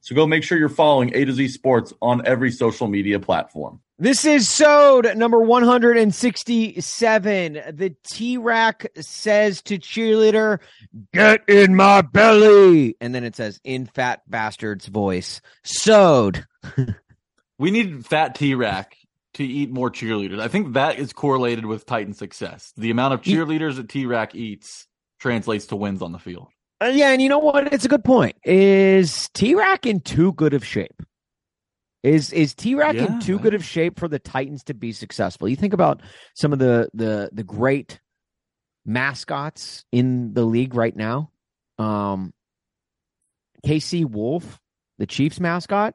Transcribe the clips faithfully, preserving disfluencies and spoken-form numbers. so go make sure you're following A to Z Sports on every social media platform. This is Sode number one hundred sixty-seven. The T-Rack says to cheerleader, "Get in my belly." And then it says in Fat Bastard's voice, Sode. We need Fat T-Rack to eat more cheerleaders. I think that is correlated with Titan success. The amount of cheerleaders that T-Rack eats translates to wins on the field. Uh, yeah, and you know what? It's a good point. Is T-Rack in too good of shape? Is is T-Rack yeah. in too good of shape for the Titans to be successful? You think about some of the the the great mascots in the league right now. Um, K C Wolf, the Chiefs mascot,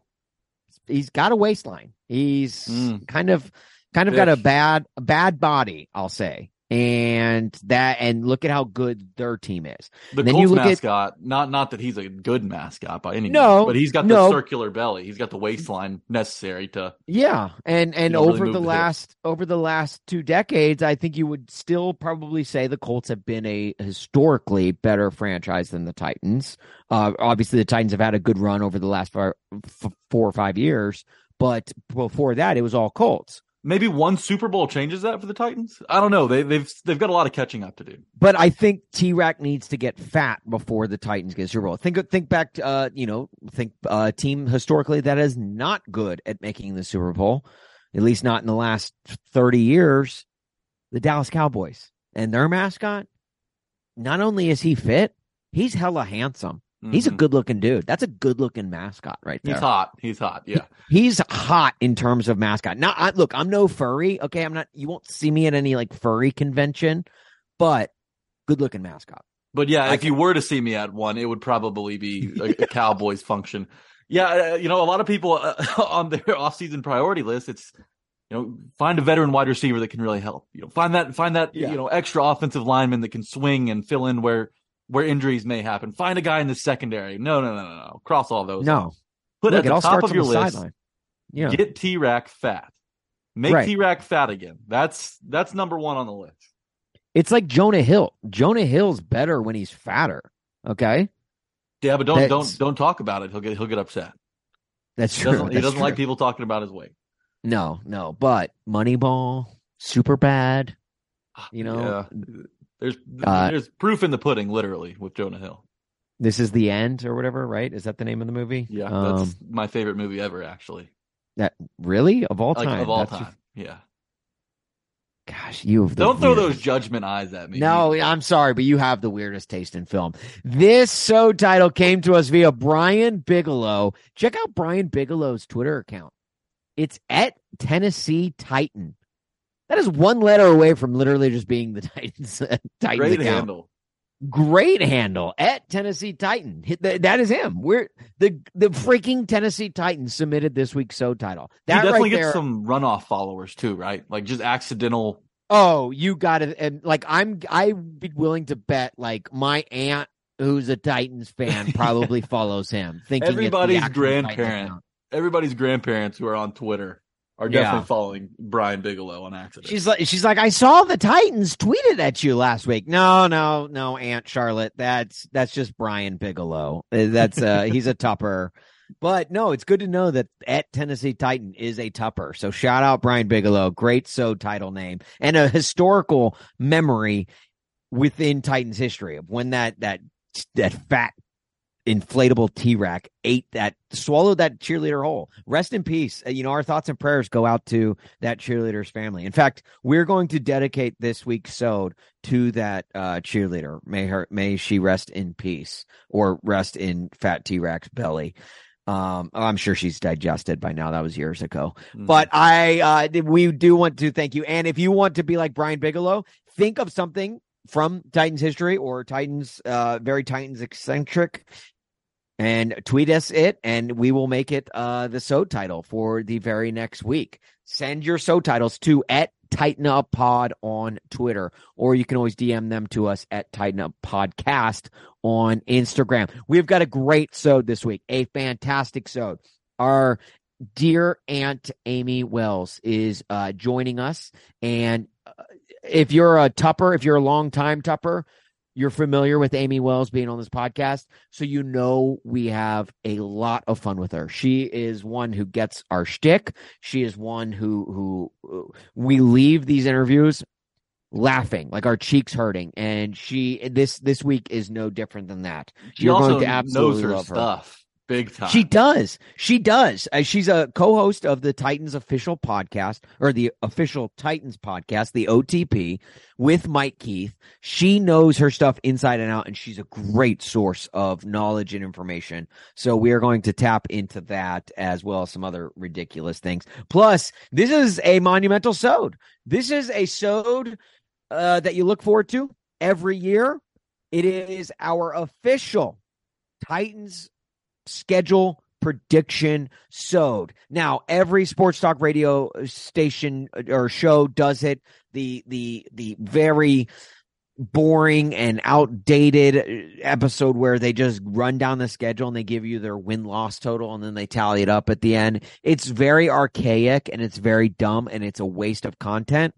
he's got a waistline. He's mm. kind of kind of Fish. got a bad a bad body, I'll say. And that, and look at how good their team is. The Colts mascot, at, not not that he's a good mascot by any no, means, but he's got no. the circular belly. He's got the waistline necessary to. Yeah, and and you know, over really the last hips. over the last two decades, I think you would still probably say the Colts have been a historically better franchise than the Titans. Uh, obviously, the Titans have had a good run over the last four, four or five years, but before that, it was all Colts. Maybe one Super Bowl changes that for the Titans. I don't know. They, they've they've got a lot of catching up to do. But I think T-Rack needs to get fat before the Titans get a Super Bowl. Think think back to uh, you know think uh, team historically that is not good at making the Super Bowl, at least not in the last thirty years. The Dallas Cowboys and their mascot. Not only is he fit, he's hella handsome. He's a good-looking dude. That's a good-looking mascot right there. He's hot. He's hot, yeah. He, he's hot in terms of mascot. Now, I, look, I'm no furry, okay? I'm not. You won't see me at any, like, furry convention, but good-looking mascot. But, yeah, I if can... you were to see me at one, it would probably be a, a Cowboys function. Yeah, you know, a lot of people uh, on their off-season priority list, it's, you know, find a veteran wide receiver that can really help. You know, Find that, find that yeah. you know, extra offensive lineman that can swing and fill in where – where injuries may happen. Find a guy in the secondary. No, no, no, no, no. Cross all those. No. Ones. Put Look, at the top of your list. Sideline. Yeah. Get T-Rack fat. Make right. T-Rack fat again. That's that's number one on the list. It's like Jonah Hill. Jonah Hill's better when he's fatter. Okay. Yeah, but don't that's, don't don't talk about it. He'll get he'll get upset. That's true. He doesn't, that's he doesn't true. like people talking about his weight. No, no. But Moneyball, super bad. You know. Yeah. There's there's uh, proof in the pudding, literally, with Jonah Hill. This is the End or whatever, right? Is that the name of the movie? Yeah, um, that's my favorite movie ever, actually. That really of all time, like, of all that's time, your... yeah. Gosh, you have the don't weirdest... throw those judgment eyes at me. No, I'm sorry, but you have the weirdest taste in film. This show title came to us via Brian Bigelow. Check out Brian Bigelow's Twitter account. It's at Tennessee Titan. That is one letter away from literally just being the Titans. Uh, Titans Great account. handle. Great handle at Tennessee Titan. That, that is him. We're the the freaking Tennessee Titans submitted this week's show title. That you definitely right there, get some runoff followers too, right? Like just accidental. Oh, you got it. And like I'm, I'd be willing to bet like my aunt, who's a Titans fan, probably follows him. Thinking everybody's grandparent, everybody's grandparents who are on Twitter are definitely yeah. following Brian Bigelow on accident. She's like, she's like, I saw the Titans tweeted at you last week. No, no, no, Aunt Charlotte. That's that's just Brian Bigelow. That's uh, he's a tupper. But no, it's good to know that at Tennessee Titan is a tupper. So shout out Brian Bigelow, great so title name and a historical memory within Titans history of when that that that fat inflatable T-Rack ate that, swallowed that cheerleader whole. Rest in peace. You know, our thoughts and prayers go out to that cheerleader's family. In fact, we're going to dedicate this week's sode to that uh, cheerleader. May her, may she rest in peace, or rest in Fat T-Rack's belly. Um, I'm sure she's digested by now. That was years ago. Mm. But I, uh, we do want to thank you. And if you want to be like Brian Bigelow, think of something from Titans history, or Titans, uh, very Titans eccentric, and tweet us it, and we will make it uh, the show title for the very next week. Send your show titles to at Titan Up Pod on Twitter, or you can always D M them to us at Titan Up Podcast on Instagram. We've got a great sode this week, a fantastic sode. Our dear Aunt Amie Wells is uh, joining us, and uh, if you're a Tupper, if you're a long-time Tupper, you're familiar with Amie Wells being on this podcast, so you know we have a lot of fun with her. She is one who gets our shtick. She is one who who we leave these interviews laughing, like our cheeks hurting, and she this this week is no different than that. She you're also going to absolutely knows her love stuff. Her. Big time. She does. She does. She's a co-host of the Titans official podcast, or the official Titans podcast, the O T P, with Mike Keith. She knows her stuff inside and out, and she's a great source of knowledge and information. So we are going to tap into that, as well as some other ridiculous things. Plus, this is a monumental sode. This is a sode uh, that you look forward to every year. It is our official Titans schedule prediction sode. Now, every sports talk radio station or show does it. The the the very boring and outdated episode where they just run down the schedule and they give you their win-loss total and then they tally it up at the end. It's very archaic and it's very dumb and it's a waste of content,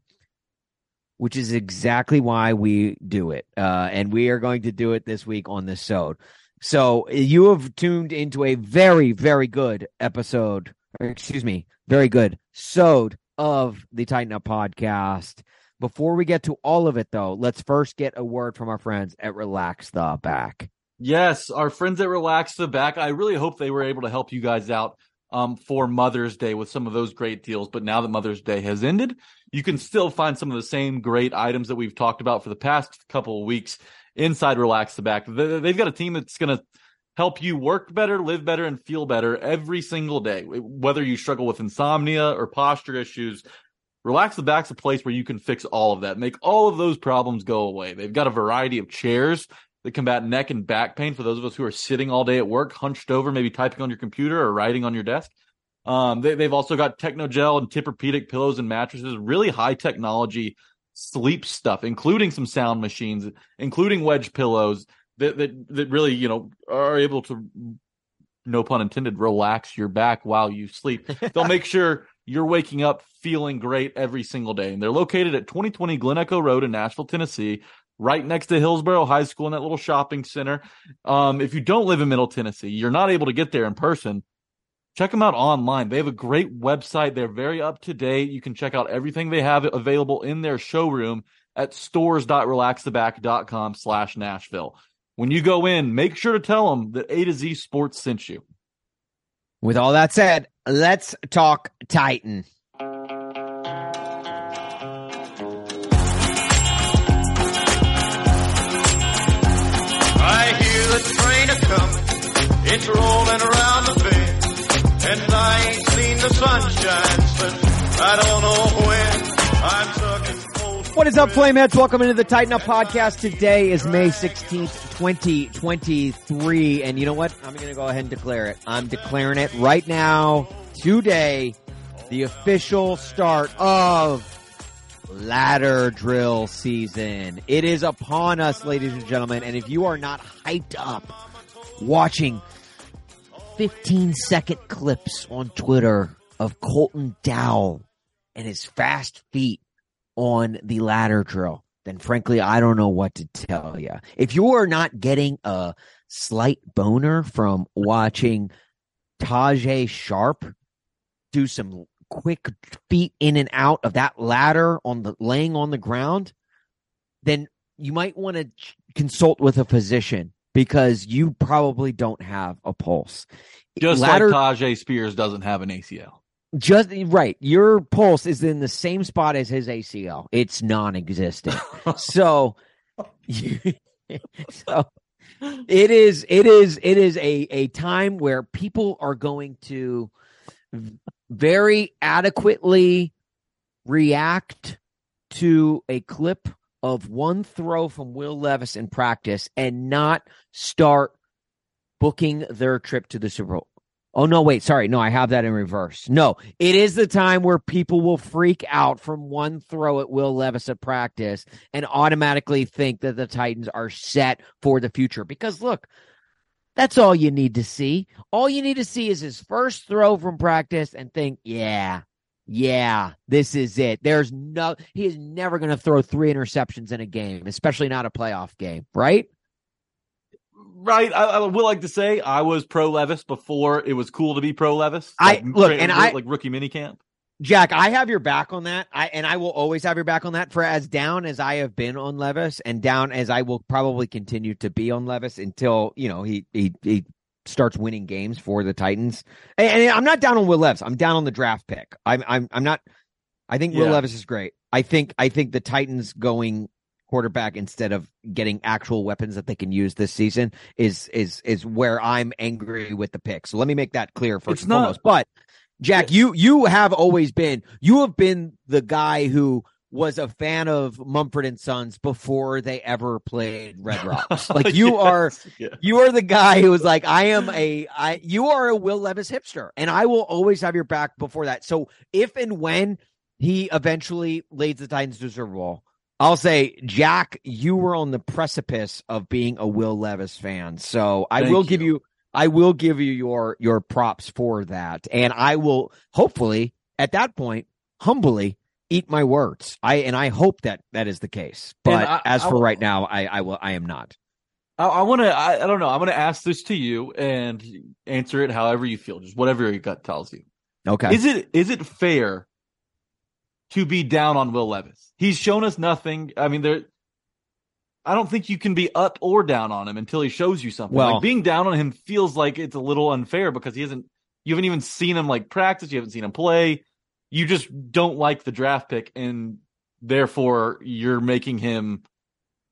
which is exactly why we do it. Uh, and we are going to do it this week on this sode. So you have tuned into a very, very good episode, or excuse me, very good sode of the Titan Up Podcast. Before we get to all of it, though, let's first get a word from our friends at Relax the Back. Yes, our friends at Relax the Back. I really hope they were able to help you guys out um, for Mother's Day with some of those great deals. But now that Mother's Day has ended, you can still find some of the same great items that we've talked about for the past couple of weeks inside Relax the Back. They've got a team that's going to help you work better, live better, and feel better every single day. Whether you struggle with insomnia or posture issues, Relax the Back's a place where you can fix all of that. Make all of those problems go away. They've got a variety of chairs that combat neck and back pain for those of us who are sitting all day at work, hunched over, maybe typing on your computer or writing on your desk. Um, they, they've also got Technogel and Tempur-Pedic pillows and mattresses, really high technology sleep stuff, including some sound machines, including wedge pillows that, that that really, you know, are able to, no pun intended, relax your back while you sleep. They'll make sure you're waking up feeling great every single day. And they're located at twenty twenty Glen Echo Road in Nashville, Tennessee, right next to Hillsborough High School in that little shopping center. Um, if you don't live in Middle Tennessee, you're not able to get there in person, check them out online. They have a great website. They're very up-to-date. You can check out everything they have available in their showroom at stores.relaxtheback.com slash Nashville. When you go in, make sure to tell them that A to Z Sports sent you. With all that said, let's talk Titan. I hear the train a-coming. It's rolling around the bend. And I ain't seen the sunshine since I don't know when. I'm talking cold. What is up, Flameheads? Welcome into the Titan Up Podcast. Today is May sixteenth, twenty twenty-three. And you know what? I'm going to go ahead and declare it. I'm declaring it right now, today, the official start of ladder drill season. It is upon us, ladies and gentlemen. And if you are not hyped up watching fifteen second clips on Twitter of Colton Dowell and his fast feet on the ladder drill, then frankly, I don't know what to tell you. If you are not getting a slight boner from watching Tyjae Sharp do some quick feet in and out of that ladder on the laying on the ground, then you might want to ch- consult with a physician because you probably don't have a pulse. Just Latter- like Tyjae Spears doesn't have an A C L. Just right. Your pulse is in the same spot as his A C L. It's non-existent. so, so it is. It is. It is a a time where people are going to very adequately react to a clip of one throw from Will Levis in practice and not start booking their trip to the Super Bowl. Oh, no, wait, sorry. No, I have that in reverse. No, it is the time where people will freak out from one throw at Will Levis at practice and automatically think that the Titans are set for the future. Because, look, that's all you need to see. All you need to see is his first throw from practice and think, yeah, yeah, this is it. There's no, he is never going to throw three interceptions in a game, especially not a playoff game, right? Right, I, I would like to say I was pro Levis before it was cool to be pro Levis. Like, I look, and I like rookie minicamp. Jack, I have your back on that. I and I will always have your back on that. For as down as I have been on Levis, and down as I will probably continue to be on Levis until you know he he he starts winning games for the Titans. And, and I'm not down on Will Levis. I'm down on the draft pick. I'm I'm I'm not. I think Will yeah. Levis is great. I think I think the Titans going quarterback instead of getting actual weapons that they can use this season is is is where I'm angry with the pick. So let me make that clear first it's and not, foremost. But Jack, you you have always been you have been the guy who was a fan of Mumford and Sons before they ever played Red Rocks. Like you yes, are yeah. you are the guy who was like, I am a I you are a Will Levis hipster, and I will always have your back before that. So if and when he eventually leads the Titans to Super Bowl, I'll say, Jack, you were on the precipice of being a Will Levis fan. So I Thank will give you. you I will give you your your props for that. And I will hopefully at that point humbly eat my words. I and I hope that that is the case. But I, as for I, right now, I, I will I am not. I, I want to I, I don't know. I'm going to ask this to you and answer it however you feel, just whatever your gut tells you. OK, is it is it fair to be down on Will Levis? He's shown us nothing. I mean, there. I don't think you can be up or down on him until he shows you something. Well, like being down on him feels like it's a little unfair because he hasn't. You haven't even seen him like practice. You haven't seen him play. You just don't like the draft pick, and therefore you're making him.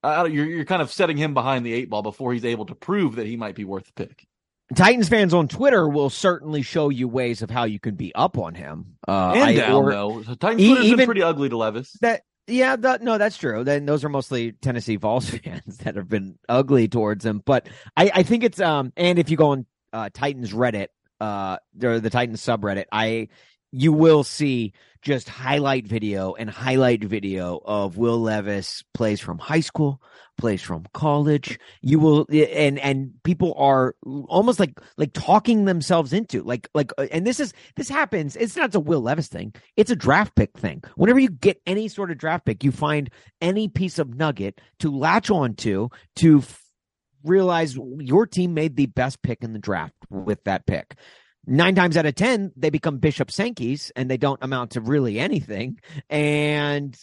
Uh, you're you're kind of setting him behind the eight ball before he's able to prove that he might be worth the pick. Titans fans on Twitter will certainly show you ways of how you can be up on him. Uh, and down, I, or, though. Titans e- Twitter's even, been pretty ugly to Levis. That, yeah, that, no, that's true. Then those are mostly Tennessee Vols fans that have been ugly towards him. But I, I think it's um, – and if you go on uh, Titans Reddit, uh, or the Titans subreddit, I you will see just highlight video and highlight video of Will Levis plays from high school, plays from college. You will, and and people are almost like like talking themselves into like like and this is this happens. It's not a Will Levis thing. It's a draft pick thing. Whenever you get any sort of draft pick, you find any piece of nugget to latch on to to f- realize your team made the best pick in the draft with that pick. Nine times out of ten, they become Bishop Sankeys, and they don't amount to really anything. And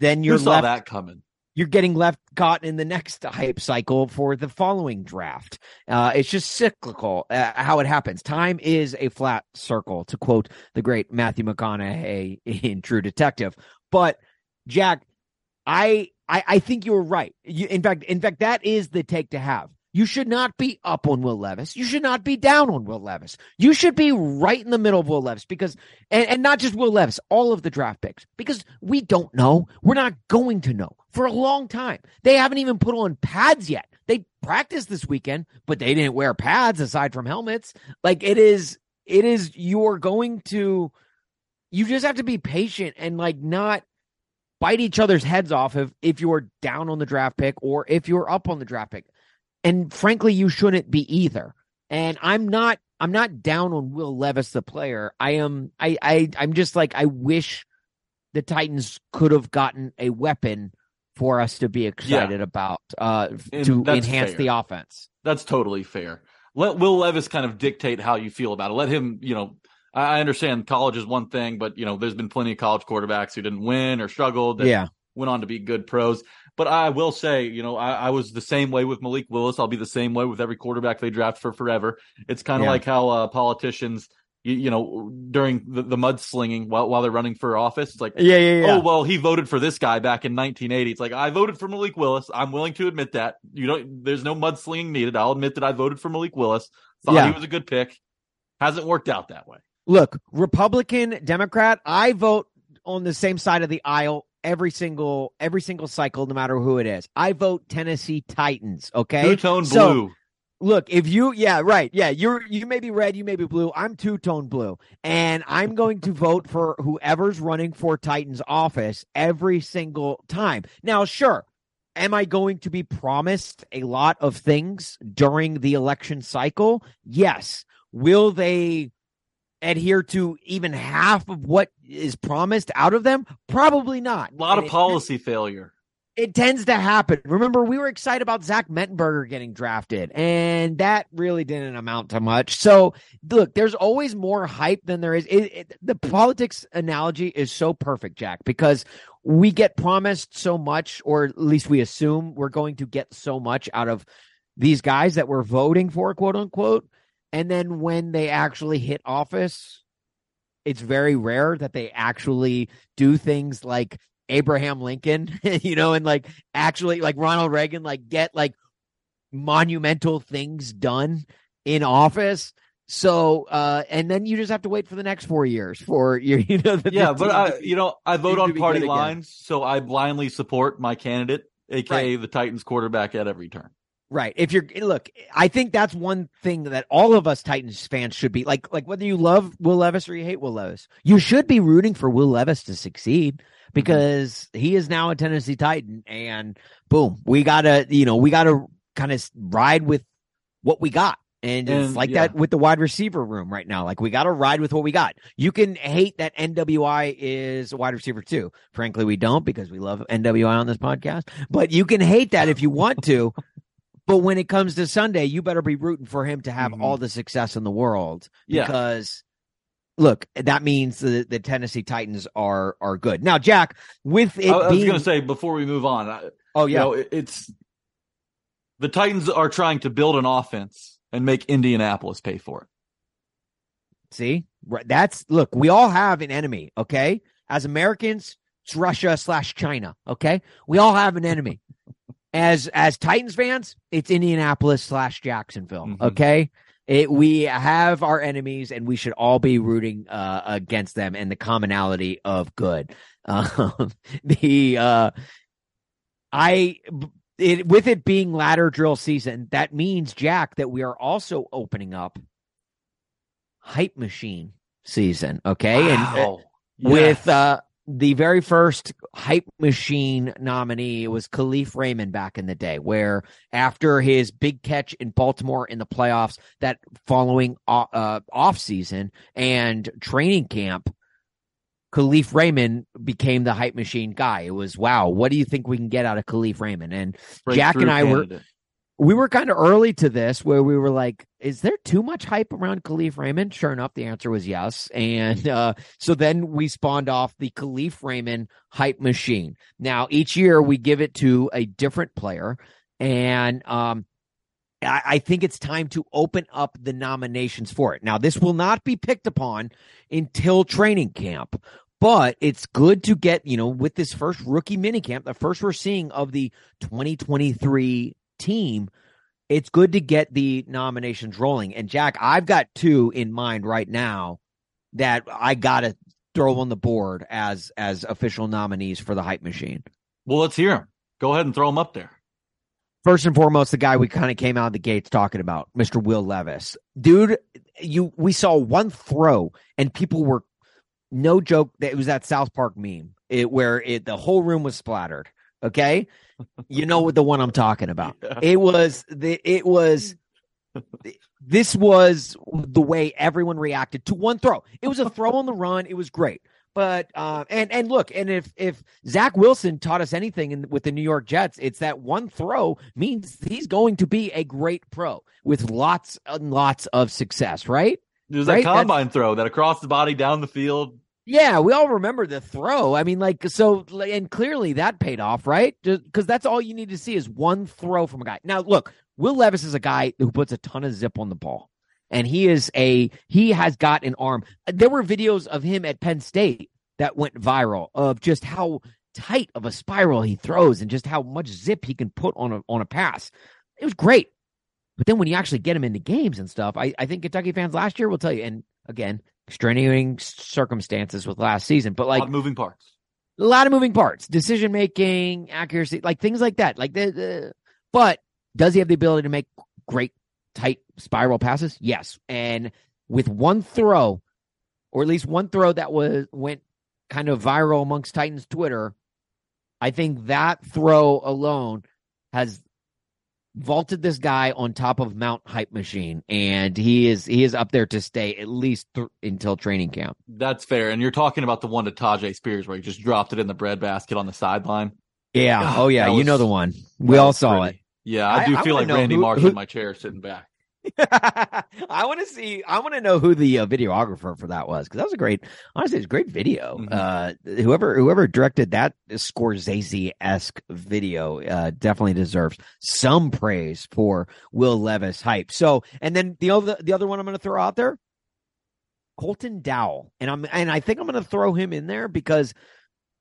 then you're Who saw left, that coming. You're getting left caught in the next hype cycle for the following draft. Uh, it's just cyclical uh, how it happens. Time is a flat circle, to quote the great Matthew McConaughey in True Detective. But Jack, I I, I think you were right. You, in fact, in fact, that is the take to have. You should not be up on Will Levis. You should not be down on Will Levis. You should be right in the middle of Will Levis because, and, and not just Will Levis, all of the draft picks, because we don't know. We're not going to know for a long time. They haven't even put on pads yet. They practiced this weekend, but they didn't wear pads aside from helmets. Like it is, it is, you're going to, you just have to be patient and like not bite each other's heads off if, if you're down on the draft pick or if you're up on the draft pick. And frankly, you shouldn't be either. And I'm not I'm not down on Will Levis, the player. I am I, I I'm just like I wish the Titans could have gotten a weapon for us to be excited yeah. about uh, to enhance fair. the offense. That's totally fair. Let Will Levis kind of dictate how you feel about it. Let him, you know, I understand college is one thing, but you know, there's been plenty of college quarterbacks who didn't win or struggled. And, yeah. went on to be good pros. But I will say, you know, I, I was the same way with Malik Willis. I'll be the same way with every quarterback they draft for forever. It's kind of yeah. like how uh, politicians, you, you know, during the, the mudslinging while, while they're running for office, it's like, yeah, yeah, yeah. oh, well, he voted for this guy back in nineteen eighty. It's like, I voted for Malik Willis. I'm willing to admit that. You don't, there's no mudslinging needed. I'll admit that I voted for Malik Willis. Thought yeah. he was a good pick. Hasn't worked out that way. Look, Republican, Democrat, I vote on the same side of the aisle every single every single cycle, no matter who it is. I vote Tennessee Titans, okay? Two-tone so, blue. Look, if you yeah, right. Yeah, you you may be red, you may be blue. I'm two-tone blue, and I'm going to vote for whoever's running for Titans office every single time. Now, sure, am I going to be promised a lot of things during the election cycle? Yes. Will they adhere to even half of what is promised out of them? Probably not. A lot and of policy it, failure. It tends to happen. Remember, we were excited about Zach Mettenberger getting drafted, and that really didn't amount to much. So, look, there's always more hype than there is. It, it, the politics analogy is so perfect, Jack, because we get promised so much, or at least we assume we're going to get so much out of these guys that we're voting for, quote unquote. And then when they actually hit office, it's very rare that they actually do things like Abraham Lincoln, you know, and like actually like Ronald Reagan, like get like monumental things done in office. So uh, and then you just have to wait for the next four years for your, you know. The, yeah, the but I, be, you know, I vote on party lines, so I blindly support my candidate, A K A right. the Titans quarterback at every turn. Right. If you're look, I think that's one thing that all of us Titans fans should be like, like whether you love Will Levis or you hate Will Levis, you should be rooting for Will Levis to succeed because he is now a Tennessee Titan and boom, we gotta, you know, we gotta kind of ride with what we got. And it's and, like yeah. that with the wide receiver room right now. Like, we got to ride with what we got. You can hate that N W I is a wide receiver, too. Frankly, we don't because we love N W I on this podcast. But you can hate that if you want to. But when it comes to Sunday, you better be rooting for him to have mm-hmm. all the success in the world because, yeah. look, that means the, the Tennessee Titans are are good. Now, Jack, with it I, I being... was going to say, before we move on, I, oh yeah, you know, it, it's the Titans are trying to build an offense and make Indianapolis pay for it. See? That's... Look, we all have an enemy, okay? As Americans, it's Russia slash China, okay? We all have an enemy. As as Titans fans, it's Indianapolis slash Jacksonville, mm-hmm. okay? It, we have our enemies, and we should all be rooting uh, against them and the commonality of good. Um, the uh, I it, with it being ladder drill season, that means, Jack, that we are also opening up hype machine season, okay? Wow. And uh, yes. with... Uh, the very first hype machine nominee was Khalif Raymond back in the day, where after his big catch in Baltimore in the playoffs, that following uh, off season and training camp, Khalif Raymond became the hype machine guy. It was, wow, what do you think we can get out of Khalif Raymond? And Break Jack and I candidate. were, we were kind of early to this where we were like, is there too much hype around Khalif Raymond? Sure enough, the answer was yes. And uh, so then we spawned off the Khalif Raymond hype machine. Now, each year we give it to a different player. And um, I-, I think it's time to open up the nominations for it. Now, this will not be picked upon until training camp. But it's good to get, you know, with this first rookie minicamp, the first we're seeing of the twenty twenty-three team, it's good to get the nominations rolling. And, Jack, I've got two in mind right now that I got to throw on the board as as official nominees for the hype machine. Well, let's hear them. Go ahead and throw them up there. First and foremost, the guy we kind of came out of the gates talking about, Mister Will Levis. Dude, you we saw one throw, and people were, no joke, it was that South Park meme it, where it the whole room was splattered. Okay, you know what the one I'm talking about. Yeah. It was the it was this was the way everyone reacted to one throw. It was a throw on the run. It was great. But uh, and and look, and if if Zach Wilson taught us anything in, with the New York Jets, it's that one throw means he's going to be a great pro with lots and lots of success. Right? There's that right? combine That's, throw that across the body down the field. Yeah, we all remember the throw. I mean, like, so, and clearly that paid off, right? Because that's all you need to see is one throw from a guy. Now, look, Will Levis is a guy who puts a ton of zip on the ball, and he is a, he has got an arm. There were videos of him at Penn State that went viral of just how tight of a spiral he throws and just how much zip he can put on a, on a pass. It was great. But then when you actually get him into games and stuff, I, I think Kentucky fans last year will tell you, and again, extenuating circumstances with last season, but like a lot of moving parts, a lot of moving parts, decision making, accuracy, like things like that. Like the, the, but does he have the ability to make great tight spiral passes? Yes, and with one throw, or at least one throw that was went kind of viral amongst Titans Twitter, I think that throw alone has vaulted this guy on top of Mount Hype Machine, and he is he is up there to stay at least th- until training camp. That's fair. And you're talking about the one to Tyjae Spears where he just dropped it in the breadbasket on the sideline. Yeah. God, oh yeah. You was, know the one. We all saw pretty. It. Yeah, I do I, feel I like Randy who, Marsh who, in my chair sitting back. I want to see. I want to know who the uh, videographer for that was, because that was a great. Honestly, it's a great video. Mm-hmm. Uh, whoever whoever directed that Scorsese-esque video uh, definitely deserves some praise for Will Levis hype. So, and then the other the other one I'm going to throw out there, Colton Dowell, and I'm and I think I'm going to throw him in there because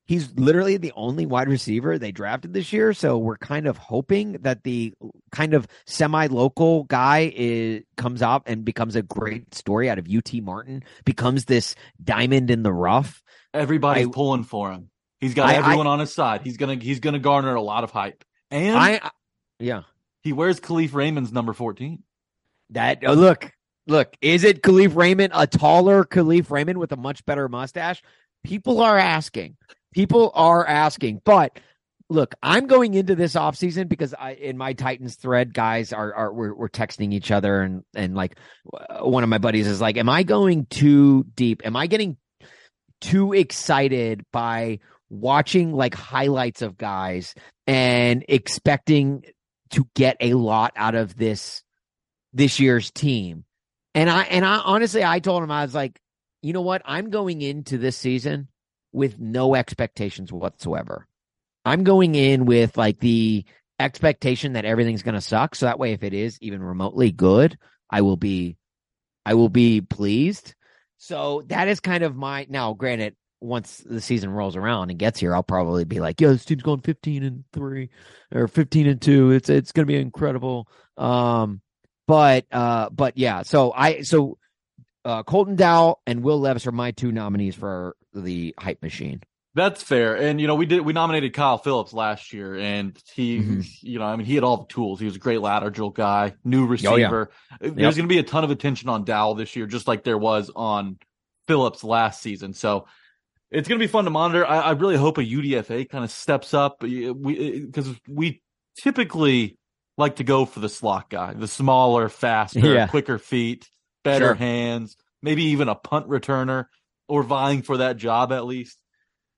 he's literally the only wide receiver they drafted this year, so we're kind of hoping that the kind of semi-local guy is, comes up and becomes a great story out of U T Martin, becomes this diamond in the rough. Everybody's I, pulling for him. He's got I, everyone I, on his side. He's gonna he's gonna garner a lot of hype. And I, I, yeah, he wears Khalif Raymond's number fourteen. That oh, look, look, is it Khalif Raymond? A taller Khalif Raymond with a much better mustache? People are asking. People are asking, but look, I'm going into this offseason because I, in my Titans thread, guys are, are we're, we're texting each other, and, and like one of my buddies is like, am I going too deep? Am I getting too excited by watching like highlights of guys and expecting to get a lot out of this, this year's team? And I, and I honestly, I told him, I was like, you know what? I'm going into this season with no expectations whatsoever. I'm going in with like the expectation that everything's going to suck. So that way, if it is even remotely good, I will be, I will be pleased. So that is kind of my, now granted, once the season rolls around and gets here, I'll probably be like, yo, this team's going fifteen and three or fifteen and two. It's, it's going to be incredible. Um, but, uh, but yeah, so I, so, Uh, Colton Dowell and Will Levis are my two nominees for the hype machine. That's fair. And, you know, we did, we nominated Kyle Phillips last year, and he, mm-hmm. you know, I mean, he had all the tools. He was a great ladder drill guy, new receiver. Oh, yeah. There's yep. going to be a ton of attention on Dowell this year, just like there was on Phillips last season. So it's going to be fun to monitor. I, I really hope a U D F A kind of steps up, because we, we typically like to go for the slot guy, the smaller, faster, yeah. quicker feet. Better sure. hands, maybe even a punt returner, or vying for that job at least.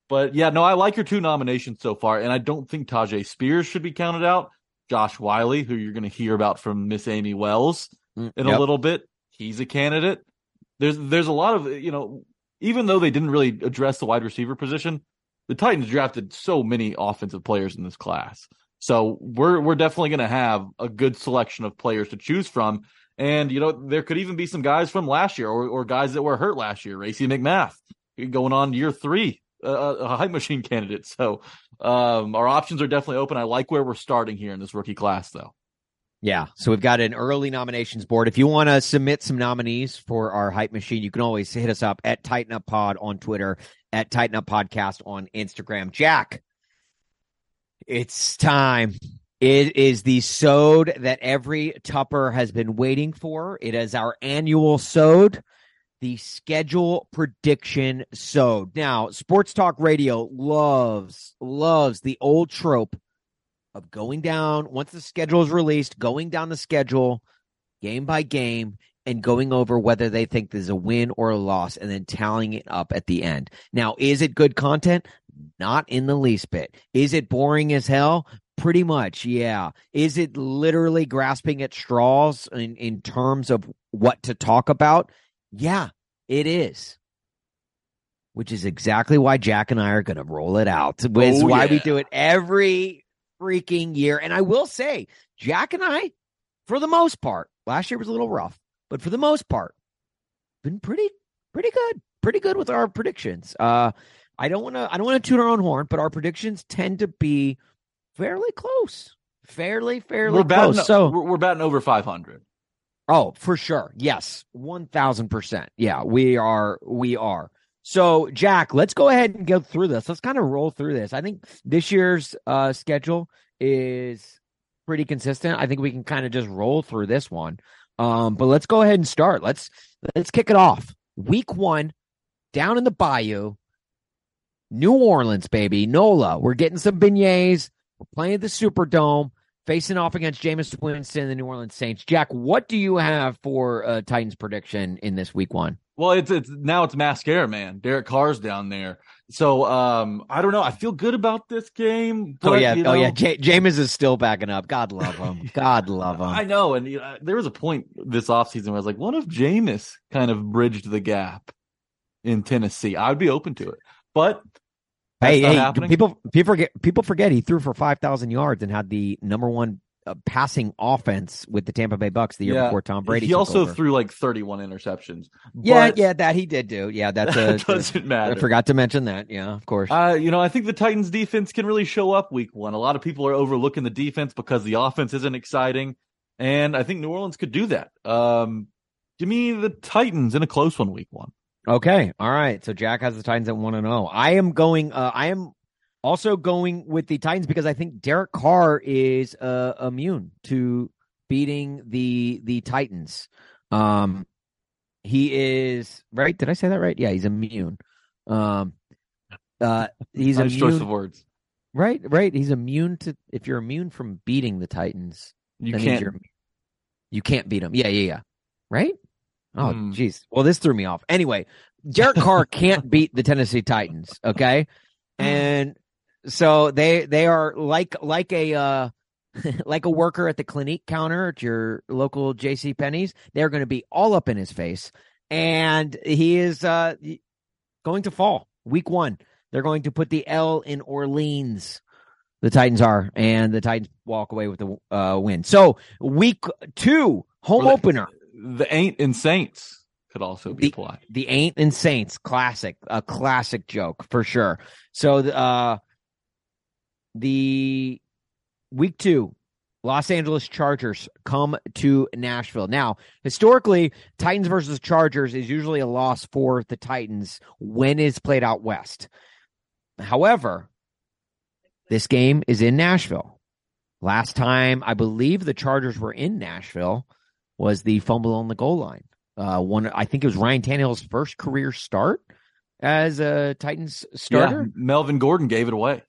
But yeah, no, I like your two nominations so far, and I don't think Tyjae Spears should be counted out. Josh Wiley, who you're going to hear about from Miss Amie Wells in yep. a little bit, he's a candidate. There's there's a lot of, you know, even though they didn't really address the wide receiver position, the Titans drafted so many offensive players in this class. So we're we're definitely going to have a good selection of players to choose from. And, you know, there could even be some guys from last year or, or guys that were hurt last year. Racy McMath going on year three, uh, a hype machine candidate. So um, our options are definitely open. I like where we're starting here in this rookie class, though. Yeah, so we've got an early nominations board. If you want to submit some nominees for our hype machine, you can always hit us up at Titan Up Pod on Twitter, at Titan Up Podcast on Instagram. Jack, it's time. It is the sode that every Tupper has been waiting for. It is our annual sode, the schedule prediction sode. Now, Sports Talk Radio loves, loves the old trope of going down, once the schedule is released, going down the schedule game by game and going over whether they think there's a win or a loss and then tallying it up at the end. Now, is it good content? Not in the least bit. Is it boring as hell? Pretty much, yeah. Is it literally grasping at straws in, in terms of what to talk about? Yeah, it is. which is exactly why Jack and I are going to roll it out. It's oh, why yeah. we do it every freaking year. And I will say, Jack and I, for the most part, last year was a little rough, but for the most part, been pretty, pretty good, pretty good with our predictions. Uh, I don't want to, I don't want to toot our own horn, but our predictions tend to be fairly close. Fairly, fairly we're batting, close. So we're, we're batting over five hundred. Oh, for sure. Yes. one thousand percent. Yeah, we are. We are. So, Jack, let's go ahead and go through this. Let's kind of roll through this. I think this year's uh, schedule is pretty consistent. I think we can kind of just roll through this one. Um, but let's go ahead and start. Let's let's kick it off. Week one, down in the bayou, New Orleans, baby. NOLA. We're getting some beignets. We're playing at the Superdome, facing off against Jameis Winston and the New Orleans Saints. Jack, what do you have for uh, Titans prediction in this week one? Well, it's it's now it's mascara, man. Derek Carr's down there. So um, I don't know. I feel good about this game. But, oh, yeah. You know, oh, yeah. J- Jameis is still backing up. God love him. God love him. I know. And you know, there was a point this offseason where I was like, what if Jameis kind of bridged the gap in Tennessee? I'd be open to it. But – That's hey, hey people, people forget, people forget he threw for five thousand yards and had the number one uh, passing offense with the Tampa Bay Bucks the year yeah. before Tom Brady. He also over. threw like thirty-one interceptions. Yeah, yeah, that he did do. Yeah, that's that a, doesn't a, matter. I forgot to mention that. Yeah, of course. Uh, you know, I think the Titans defense can really show up week one. A lot of people are overlooking the defense because the offense isn't exciting. And I think New Orleans could do that. Um, give me the Titans in a close one week one. Okay. All right. So Jack has the Titans at one and zero. I am going. Uh, I am also going with the Titans because I think Derek Carr is uh, immune to beating the the Titans. Um, he is right. Did I say that right? Yeah, he's immune. Um, uh, he's nice immune. Choice of words. Right. Right. He's immune to. If you're immune from beating the Titans, you can't. You can't beat them. Yeah. Yeah. Yeah. Right. Oh, jeez. Well, this threw me off. Anyway, Derek Carr can't beat the Tennessee Titans, okay? And so they they are like like a uh, like a worker at the Clinique counter at your local JCPenney's. They're going to be all up in his face, and he is uh, going to fall. Week one, they're going to put the L in Orleans. The Titans are, and the Titans walk away with the uh, win. So week two, home Relax. opener. The Ain't and Saints could also be the, applied. The Ain't and Saints, classic, a classic joke for sure. So the, uh, the week two, Los Angeles Chargers come to Nashville. Now, historically, Titans versus Chargers is usually a loss for the Titans when it's played out west. However, this game is in Nashville. Last time, I believe the Chargers were in Nashville. Was the fumble on the goal line. Uh, one, I think it was Ryan Tannehill's first career start as a Titans starter. Yeah, Melvin Gordon gave it away.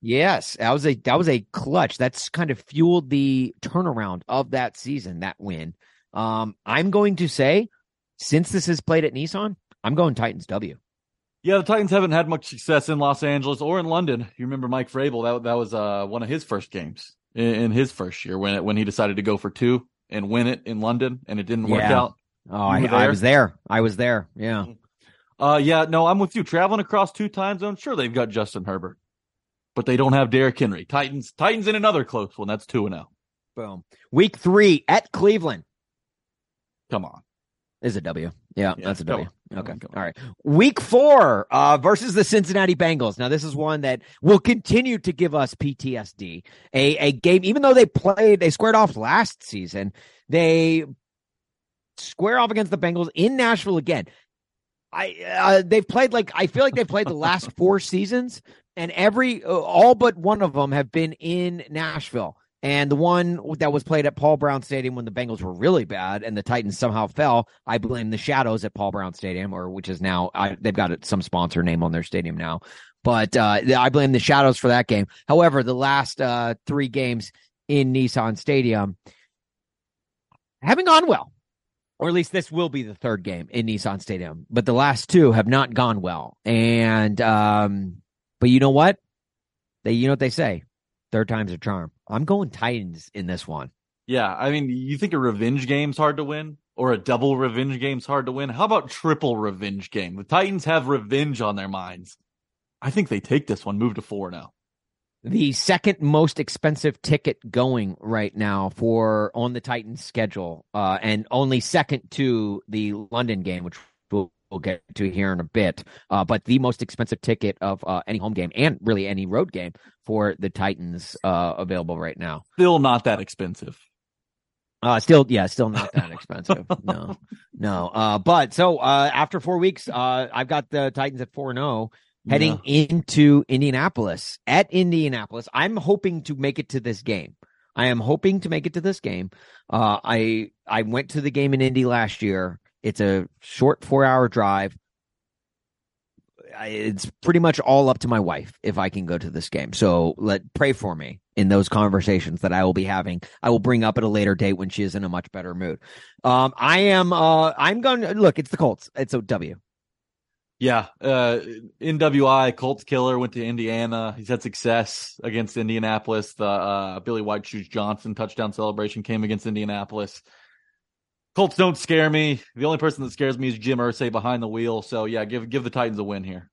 Yes, that was a that was a clutch. That's kind of fueled the turnaround of that season, that win. Um, I'm going to say, since this is played at Nissan, I'm going Titans W. Yeah, the Titans haven't had much success in Los Angeles or in London. You remember Mike Vrabel, that, that was uh, one of his first games in, in his first year when, it, when he decided to go for two. And win it in London, and it didn't work yeah. out. Oh, I, I was there. I was there. Yeah. Uh, yeah, no, I'm with you. Traveling across two time zones, sure, they've got Justin Herbert, but they don't have Derrick Henry. Titans Titans in another close one. That's two and oh. Boom. Week three at Cleveland. Come on. It's a W. Yeah, yeah that's a W. On. Okay. All right. Week four uh, versus the Cincinnati Bengals. Now, this is one that will continue to give us P T S D. A a game, even though they played, they squared off last season, they square off against the Bengals in Nashville again. I uh, they've played like I feel like they've played the last four seasons, and every uh, all but one of them have been in Nashville. And the one that was played at Paul Brown Stadium when the Bengals were really bad and the Titans somehow fell, I blame the shadows at Paul Brown Stadium, or which is now I, they've got some sponsor name on their stadium now. But uh, I blame the shadows for that game. However, the last uh, three games in Nissan Stadium, having gone well, or at least this will be the third game in Nissan Stadium, but the last two have not gone well. And um, but you know what? They you know what they say. Third time's a charm. I'm going Titans in this one. Yeah, I mean, you think a revenge game's hard to win? or a double revenge game's hard to win. How about triple revenge game? The Titans have revenge on their minds. I think they take this one, move to four now. The second most expensive ticket going right now for on the Titans schedule, uh, and only second to the London game, which we'll, we'll get to here in a bit, uh, but the most expensive ticket of uh, any home game and really any road game for the Titans uh, available right now. Still not that expensive. Uh, still, yeah, still not that expensive. No, no. Uh, but so uh, after four weeks, uh, I've got the Titans at four and oh. Heading yeah. into Indianapolis. At Indianapolis, I'm hoping to make it to this game. I am hoping to make it to this game. Uh, I I went to the game in Indy last year. It's a short four-hour drive. I, it's pretty much all up to my wife if I can go to this game. So let pray for me in those conversations that I will be having. I will bring up at a later date when she is in a much better mood. Um, I am. Uh, I'm going to look. It's the Colts. It's a W. Yeah, uh, N W I, Colts killer, went to Indiana. He's had success against Indianapolis. The uh, Billy White Shoes Johnson touchdown celebration came against Indianapolis. Colts don't scare me. The only person that scares me is Jim Irsay behind the wheel. So, yeah, give give the Titans a win here.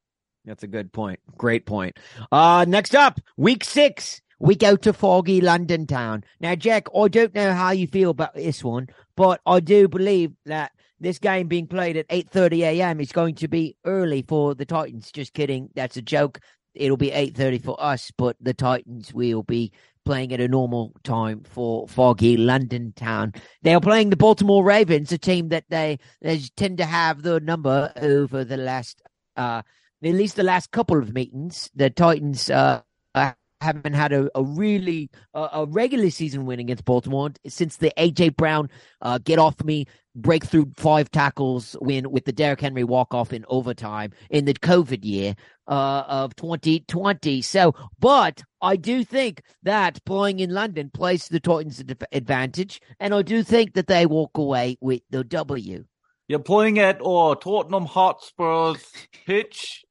That's a good point. Great point. Uh, next up, week six, we go to foggy London town. Now, Jack, I don't know how you feel about this one, but I do believe that this game being played at eight thirty a.m. is going to be early for the Titans. Just kidding. That's a joke. It'll be eight thirty for us, but the Titans will be playing at a normal time for foggy London town. They are playing the Baltimore Ravens, a team that they, they tend to have the number over the last, uh, at least the last couple of meetings. The Titans uh, haven't had a, a really uh, a regular season win against Baltimore since the A J Brown uh, get off me breakthrough five tackles win with the Derrick Henry walk-off in overtime in the COVID year uh, of twenty twenty. So, but I do think that playing in London plays the Titans an advantage, and I do think that they walk away with the W. You're playing at oh, Tottenham Hotspur's pitch.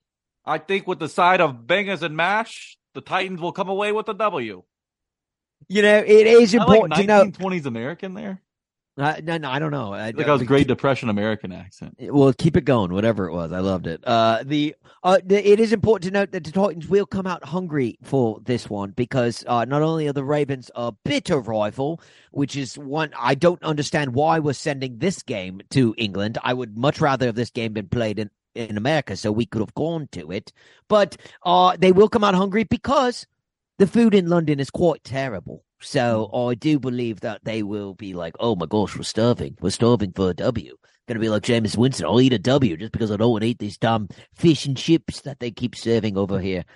I think with the side of bangers and mash, the Titans will come away with the W. You know, it is important like to know. nineteen twenties American there? Uh, no, no, I don't know. I, like I was Great Depression American accent. Well, keep it going, whatever it was. I loved it. Uh, the, uh, the it is important to note that the Titans will come out hungry for this one because uh, not only are the Ravens a bitter rival, which is one I don't understand why we're sending this game to England. I would much rather have this game been played in, in America so we could have gone to it. But uh, they will come out hungry because the food in London is quite terrible. So I do believe that they will be like, oh my gosh, we're starving. We're starving for a W. Going to be like Jameis Winston. I'll eat a W just because I don't want to eat these dumb fish and chips that they keep serving over here.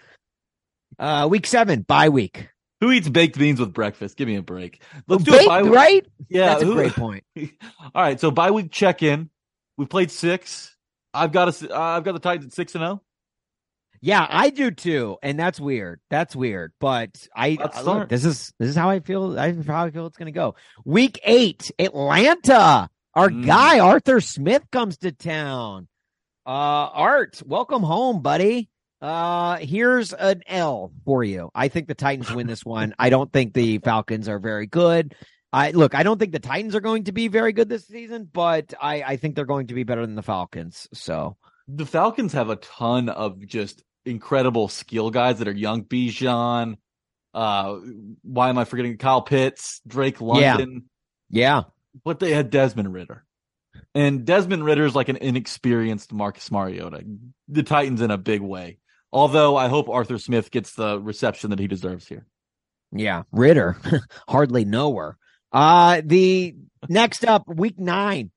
Uh, week seven, bye week. Who eats baked beans with breakfast? Give me a break. Let's well, do bye week. Right? Yeah, that's who... a great point. All right, so bye week check in. We played six. I've got a, uh, I've got the Titans at six and zero. Yeah, I do too, and that's weird. That's weird, but I look, this is this is how I feel. I how I feel it's going to go. Week eight, Atlanta. Our mm. guy Arthur Smith comes to town. Uh, Art, welcome home, buddy. Uh, here's an L for you. I think the Titans win this one. I don't think the Falcons are very good. I look, I don't think the Titans are going to be very good this season, but I, I think they're going to be better than the Falcons. So the Falcons have a ton of just incredible skill guys that are young. Bijan, uh, why am I forgetting Kyle Pitts, Drake London? Yeah. yeah. But they had Desmond Ridder. And Desmond Ridder is like an inexperienced Marcus Mariota. The Titans in a big way. Although I hope Arthur Smith gets the reception that he deserves here. Yeah. Ridder, hardly nowhere. Uh, the next up, week nine.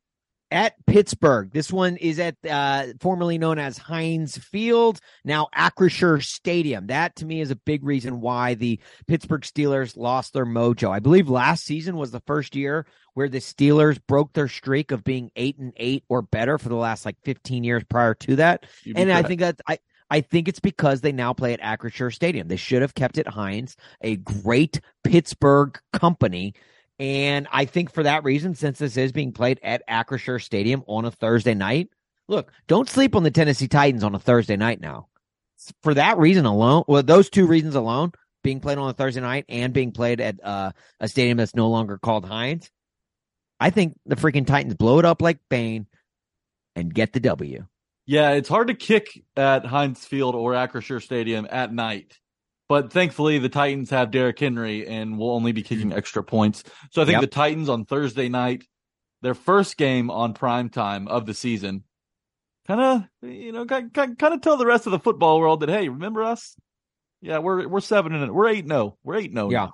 At Pittsburgh, this one is at uh, formerly known as Heinz Field, now Acrisure Stadium. That, to me, is a big reason why the Pittsburgh Steelers lost their mojo. I believe last season was the first year where the Steelers broke their streak of being eight and eight or better for the last like fifteen years prior to that. And I think that I, I think it's because they now play at Acrisure Stadium. They should have kept it Heinz, a great Pittsburgh company. And I think for that reason, since this is being played at Acrisure Stadium on a Thursday night, look, don't sleep on the Tennessee Titans on a Thursday night now. For that reason alone, well, those two reasons alone, being played on a Thursday night and being played at uh, a stadium that's no longer called Heinz, I think the freaking Titans blow it up like Bane and get the W. Yeah, it's hard to kick at Heinz Field or Acrisure Stadium at night. But thankfully, the Titans have Derrick Henry and will only be kicking extra points. So I think yep. the Titans on Thursday night, their first game on primetime of the season, kind of, you know, kind of tell the rest of the football world that, hey, remember us? Yeah, we're we're seven and we're eight and zero. We're eight and zero. Yeah.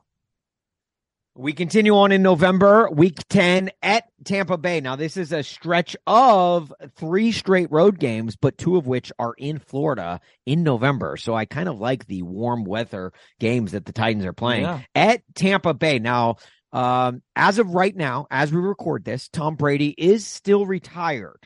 We continue on in November, week ten at Tampa Bay. Now, this is a stretch of three straight road games, but two of which are in Florida in November. So I kind of like the warm weather games that the Titans are playing yeah. at Tampa Bay. Now, um, as of right now, as we record this, Tom Brady is still retired.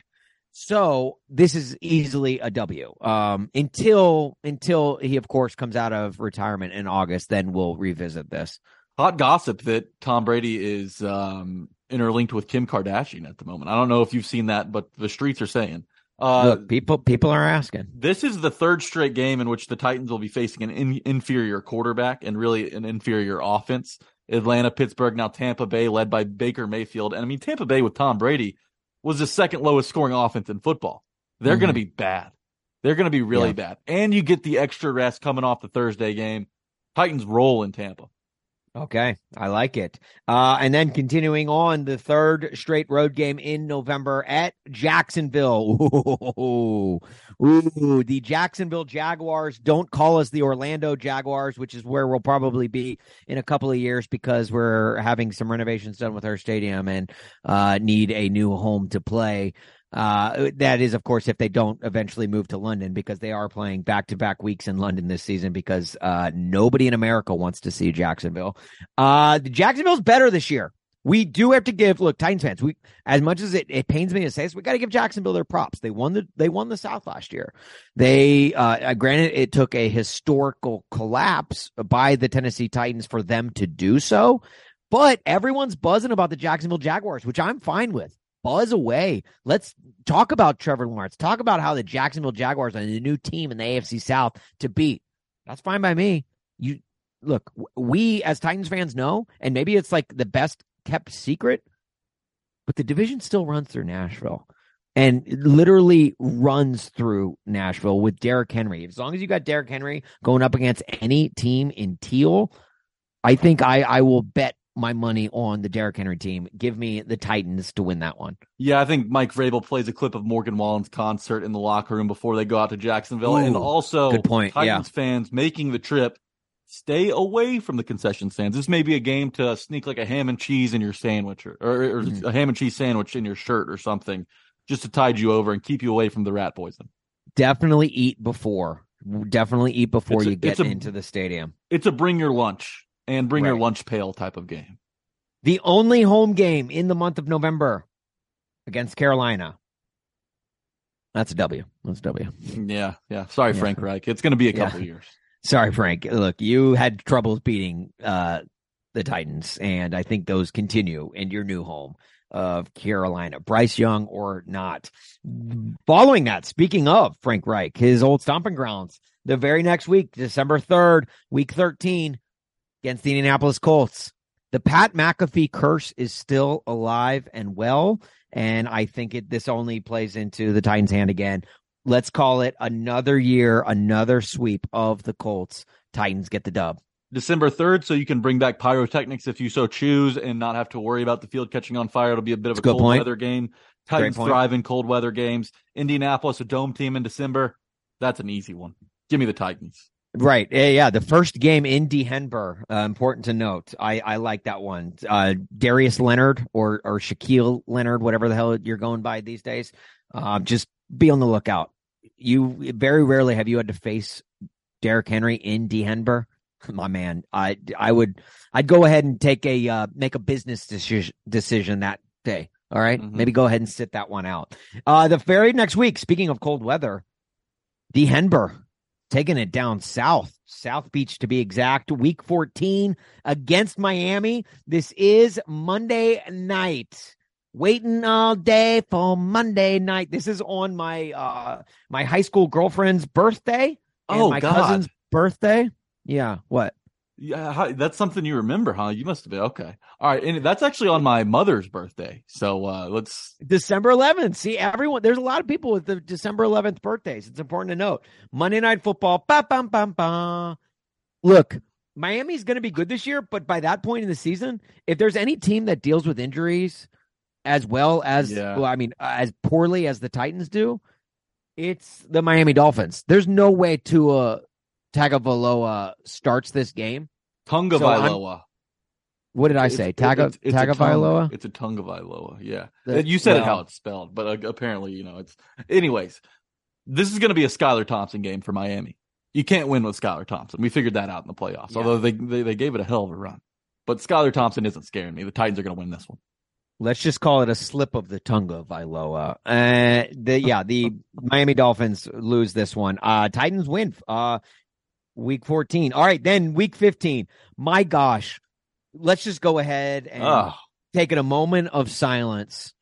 So this is easily a W um, until until he, of course, comes out of retirement in August. Then we'll revisit this. Hot gossip that Tom Brady is um, interlinked with Kim Kardashian at the moment. I don't know if you've seen that, but the streets are saying. Uh, Look, people people are asking. This is the third straight game in which the Titans will be facing an in- inferior quarterback and really an inferior offense. Atlanta, Pittsburgh, now Tampa Bay, led by Baker Mayfield. And, I mean, Tampa Bay with Tom Brady was the second lowest scoring offense in football. They're mm-hmm. going to be bad. They're going to be really yeah. bad. And you get the extra rest coming off the Thursday game. Titans roll in Tampa. Okay, I like it. Uh, and then continuing on, the third straight road game in November at Jacksonville. Ooh, ooh, the Jacksonville Jaguars. Don't call us the Orlando Jaguars, which is where we'll probably be in a couple of years because we're having some renovations done with our stadium and uh, need a new home to play. Uh, that is, of course, if they don't eventually move to London, because they are playing back-to-back weeks in London this season because uh, nobody in America wants to see Jacksonville. Uh, Jacksonville's better this year. We do have to give, look, Titans fans, we, as much as it, it pains me to say this, we got to give Jacksonville their props. They won the, they won the South last year. They, uh, granted, it took a historical collapse by the Tennessee Titans for them to do so, but everyone's buzzing about the Jacksonville Jaguars, which I'm fine with. Buzz away. Let's talk about Trevor Lawrence. Talk about how the Jacksonville Jaguars are the new team in the A F C South to beat. That's fine by me. You look, we as Titans fans know, and maybe it's like the best kept secret, but the division still runs through Nashville and literally runs through Nashville with Derrick Henry. As long as you got Derrick Henry going up against any team in teal, I think I, I will bet my money on the Derrick Henry team. Give me the Titans to win that one. Yeah, I think Mike Vrabel plays a clip of Morgan Wallen's concert in the locker room before they go out to Jacksonville. Ooh, and also, good point. Titans yeah. fans making the trip, stay away from the concession stands. This may be a game to sneak like a ham and cheese in your sandwich or, or, or mm-hmm. a ham and cheese sandwich in your shirt or something just to tide you over and keep you away from the rat poison. Definitely eat before. Definitely eat before a, you get a, into the stadium. It's a bring your lunch. And bring right. your lunch pail type of game. The only home game in the month of November against Carolina. That's a W. That's a W. Yeah, yeah. Sorry, yeah. Frank Reich. It's going to be a couple yeah. years. Sorry, Frank. Look, you had trouble beating uh, the Titans, and I think those continue in your new home of Carolina. Bryce Young or not. Following that, speaking of Frank Reich, his old stomping grounds, the very next week, December third, week thirteen, against the Indianapolis Colts. The Pat McAfee curse is still alive and well, and I think it this only plays into the Titans' hand again. Let's call it another year, another sweep of the Colts. Titans get the dub. December third, so you can bring back pyrotechnics if you so choose and not have to worry about the field catching on fire. It'll be a bit of That's a cold point. Weather game. Titans thrive in cold weather games. Indianapolis, a dome team in December. That's an easy one. Give me the Titans. Right. Yeah, yeah. The first game in Denver, uh, important to note. I, I like that one. Uh, Darius Leonard or or Shaquille Leonard, whatever the hell you're going by these days. Uh, just be on the lookout. You very rarely have you had to face Derrick Henry in Denver. My man, I I would I'd go ahead and take a uh, make a business deci- decision that day. All right. Mm-hmm. Maybe go ahead and sit that one out. Uh, the very next week. Speaking of cold weather, Denver. Taking it down south, South Beach to be exact, week fourteen against Miami. This is Monday night. Waiting all day for Monday night. This is on my uh, my high school girlfriend's birthday and oh, my God. cousin's birthday. Yeah, what? Yeah, that's something you remember, huh? You must have been okay. All right, and that's actually on my mother's birthday. So uh, let's December eleventh. See, everyone, there's a lot of people with the December eleventh birthdays. It's important to note. Monday Night Football. Ba, ba, ba, ba. Look, Miami's going to be good this year, but by that point in the season, if there's any team that deals with injuries as well as, yeah. well, I mean, as poorly as the Titans do, it's the Miami Dolphins. There's no way to. Uh, Tagovailoa starts this game. Tagovailoa. So what did I say? It's, Taga, it's, it's Tagovailoa? A tongue, it's a Tagovailoa, yeah. The, you said well, it how it's spelled, but apparently, you know, it's... Anyways, this is going to be a Skylar Thompson game for Miami. You can't win with Skylar Thompson. We figured that out in the playoffs, yeah. although they, they, they gave it a hell of a run. But Skylar Thompson isn't scaring me. The Titans are going to win this one. Let's just call it a slip of the tongue of Tagovailoa. Uh, the, yeah, the Miami Dolphins lose this one. Uh, Titans win uh, week fourteen. All right, then week fifteen. My gosh, let's just go ahead and oh. take it a moment of silence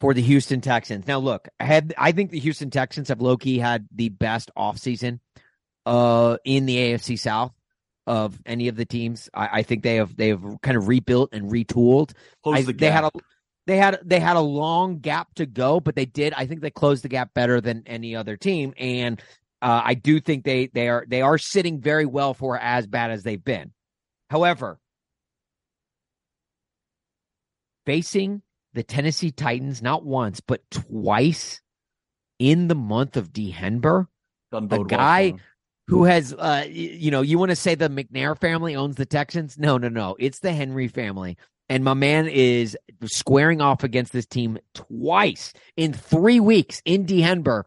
for the Houston Texans. Now, look, I, had, I think the Houston Texans have low-key had the best offseason uh, in the A F C South. Of any of the teams, I, I think they have they have kind of rebuilt and retooled. I, the they had a they had they had a long gap to go, but they did. I think they closed the gap better than any other team, and uh, I do think they they are they are sitting very well for as bad as they've been. However, facing the Tennessee Titans not once but twice in the month of December, a guy. Well, Who has, uh, you know, you want to say the McNair family owns the Texans? No, no, no. It's the Henry family. And my man is squaring off against this team twice in three weeks in Denver.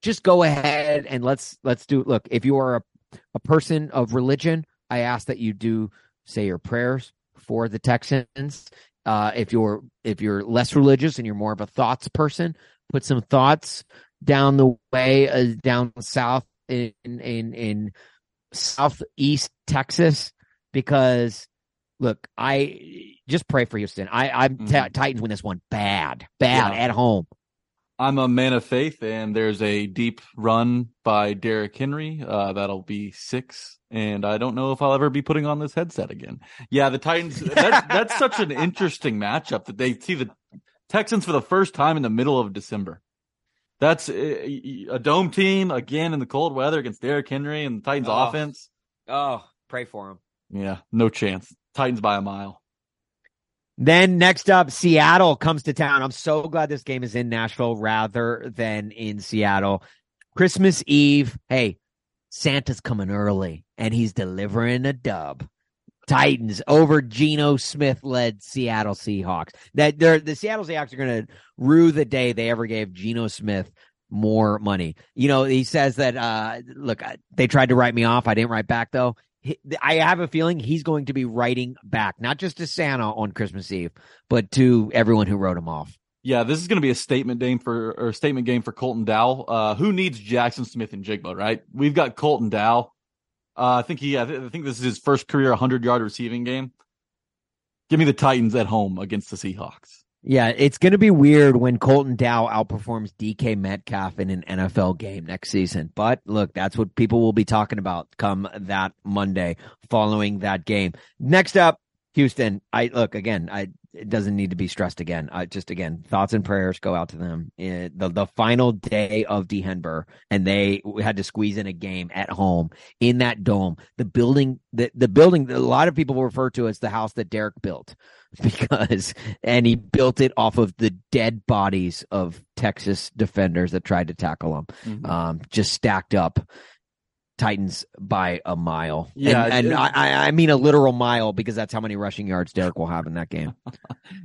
Just go ahead and let's let's do it. Look, if you are a, a person of religion, I ask that you do say your prayers for the Texans. Uh, if you're if you're less religious and you're more of a thoughts person, put some thoughts down the way, uh, down south. In, in in Southeast Texas, because look, I just pray for Houston. I I'm mm-hmm. t- Titans win this one bad, bad yeah. at home. I'm a man of faith, and there's a deep run by Derrick Henry. Uh, that'll be six, and I don't know if I'll ever be putting on this headset again. Yeah, the Titans. That, that's such an interesting matchup that they see the Texans for the first time in the middle of December. That's a dome team, again, in the cold weather against Derrick Henry and the Titans' oh. offense. Oh, pray for him. Yeah, no chance. Titans by a mile. Then next up, Seattle comes to town. I'm so glad this game is in Nashville rather than in Seattle. Christmas Eve, hey, Santa's coming early, and he's delivering a dub. Titans over Geno Smith-led Seattle Seahawks. That they're, the Seattle Seahawks are going to rue the day they ever gave Geno Smith more money. You know, he says that, uh, look, I, they tried to write me off. I didn't write back, though. He, I have a feeling he's going to be writing back, not just to Santa on Christmas Eve, but to everyone who wrote him off. Yeah, this is going to be a statement game for or a statement game for Colton Dowell. Uh, who needs Jackson Smith and Jigba, right? We've got Colton Dowell. Uh, I think he. I, th- I think this is his first career hundred-yard receiving game. Give me the Titans at home against the Seahawks. Yeah, it's going to be weird when Colton Dowell outperforms D K Metcalf in an N F L game next season. But look, that's what people will be talking about come that Monday following that game. Next up, Houston. I look again. I it doesn't need to be stressed again. I just again thoughts and prayers go out to them. It, the the final day of Denver, and they had to squeeze in a game at home in that dome. The building, the the building, that a lot of people refer to as the house that Derek built, because and he built it off of the dead bodies of Texas defenders that tried to tackle him, mm-hmm. um, just stacked up. Titans by a mile. Yeah, and, and it, I, I mean a literal mile because that's how many rushing yards Derek will have in that game.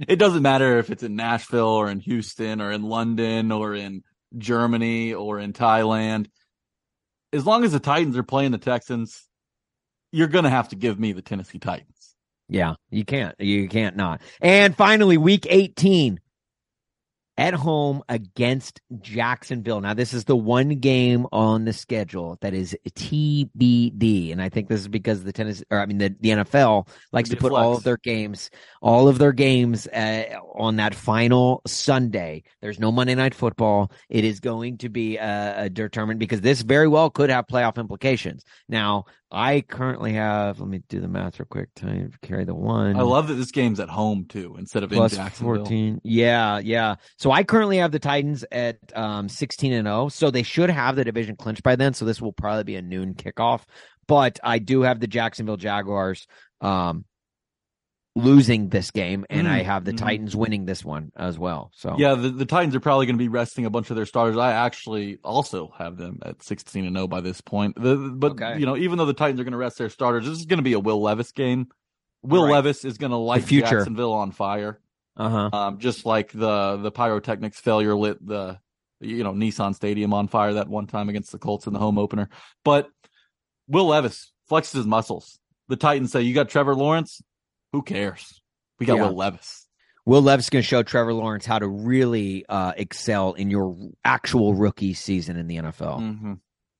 It doesn't matter if it's in Nashville or in Houston or in London or in Germany or in Thailand. As long as the Titans are playing the Texans, you're going to have to give me the Tennessee Titans. Yeah, you can't. You can't not. And finally, week eighteen. At home against Jacksonville. Now, this is the one game on the schedule that is T B D, and I think this is because the tennis, or I mean, the, the N F L likes to put all of their games, all of their games uh, on that final Sunday. There's no Monday Night Football. It is going to be uh, determined because this very well could have playoff implications. Now, I currently have, let me do the math real quick. Time carry the one. I love that this game's at home too, instead of plus in Jacksonville. fourteen Yeah, yeah. So I currently have the Titans at um, sixteen and oh So they should have the division clinched by then. So this will probably be a noon kickoff. But I do have the Jacksonville Jaguars um, losing this game, and mm, I have the mm. Titans winning this one as well. So yeah, the, the Titans are probably going to be resting a bunch of their starters. I actually also have them at sixteen and oh by this point. The, but okay. you know, even though the Titans are going to rest their starters, this is going to be a Will Levis game. Will right. Levis is going to light Jacksonville on fire, uh-huh. um, just like the the pyrotechnics failure lit the you know Nissan Stadium on fire that one time against the Colts in the home opener. But Will Levis flexes his muscles. The Titans say, "You got Trevor Lawrence. Who cares? We got yeah. Will Levis. Will Levis is going to show Trevor Lawrence how to really uh, excel in your actual rookie season in the N F L." Mm-hmm.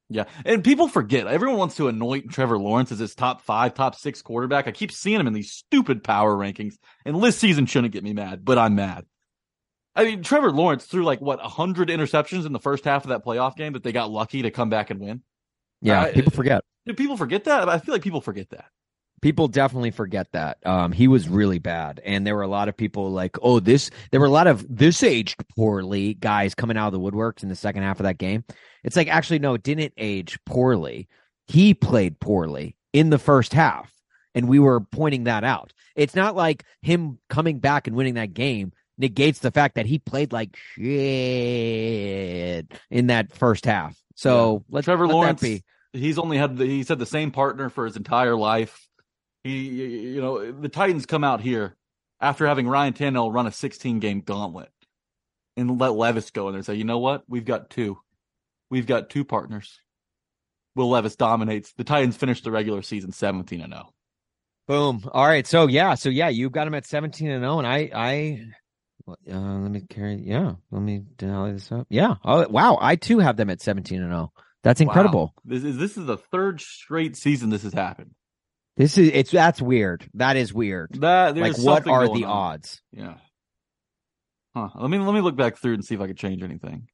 Yeah, and people forget. Everyone wants to anoint Trevor Lawrence as his top five, top six quarterback. I keep seeing him in these stupid power rankings, and list season shouldn't get me mad, but I'm mad. I mean, Trevor Lawrence threw like, what, one hundred interceptions in the first half of that playoff game that they got lucky to come back and win? Yeah, uh, people forget. Do people forget that? I feel like people forget that. People definitely forget that. Um, he was really bad. And there were a lot of people like, oh, this, there were a lot of this aged poorly guys coming out of the woodworks in the second half of that game. It's like, actually, no, it didn't age poorly. He played poorly in the first half. And we were pointing that out. It's not like him coming back and winning that game negates the fact that he played like shit in that first half. So yeah. let's Trevor let Lawrence, that be. He's only had, the, he's had the same partner for his entire life. He, you know, the Titans come out here after having Ryan Tannehill run a sixteen-game gauntlet and let Levis go in there and say, you know what? We've got two. We've got two partners. Will Levis dominates. The Titans finish the regular season seventeen and oh Boom. All right. So, yeah. So, yeah, you've got him at seventeen and oh and I, I uh, let me carry, yeah. Let me tally this up. Yeah. Oh, wow. I, too, have them at seventeen and oh That's incredible. Wow. This is, this is the third straight season this has happened. This is it's that's weird. That is weird. That like what are the on. odds? Yeah. Huh. Let me let me look back through and see if I could change anything.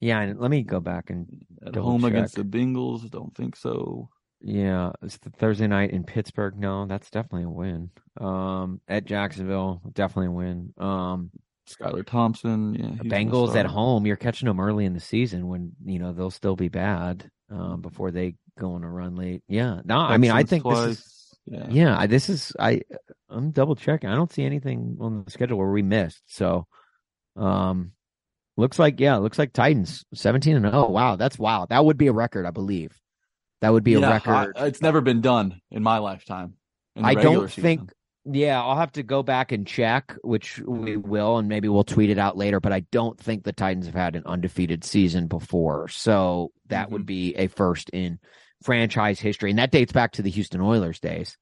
Yeah, and let me go back and at home check. Against the Bengals. Don't think so. Yeah, it's the Thursday night in Pittsburgh. No, that's definitely a win. Um, at Jacksonville, definitely a win. Um, Skylar Thompson. Yeah, the Bengals at home. You're catching them early in the season when you know they'll still be bad. Um, before they go on a run late. Yeah. No, I mean, I think twice. this is, yeah, yeah this is, I, I'm double checking. I don't see anything on the schedule where we missed. So, um, looks like, yeah, looks like Titans seventeen and oh Wow. That's wow. That would be a record. I believe that would be yeah, a record. I, it's never been done in my lifetime. In I don't season. think, yeah, I'll have to go back and check, which we will, and maybe we'll tweet it out later, but I don't think the Titans have had an undefeated season before. So that mm-hmm. would be a first in franchise history. And that dates back to the Houston Oilers days.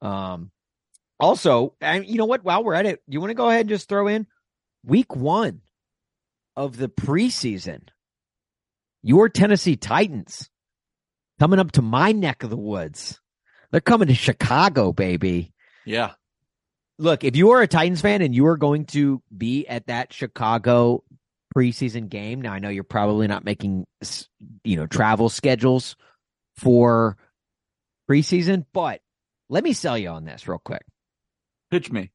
Um, also, and you know what? While we're at it, you want to go ahead and just throw in week one of the preseason. Your Tennessee Titans coming up to my neck of the woods. They're coming to Chicago, baby. Yeah. Look, if you are a Titans fan and you are going to be at that Chicago preseason game, now I know you're probably not making, you know, travel schedules for preseason, but let me sell you on this real quick. Pitch me.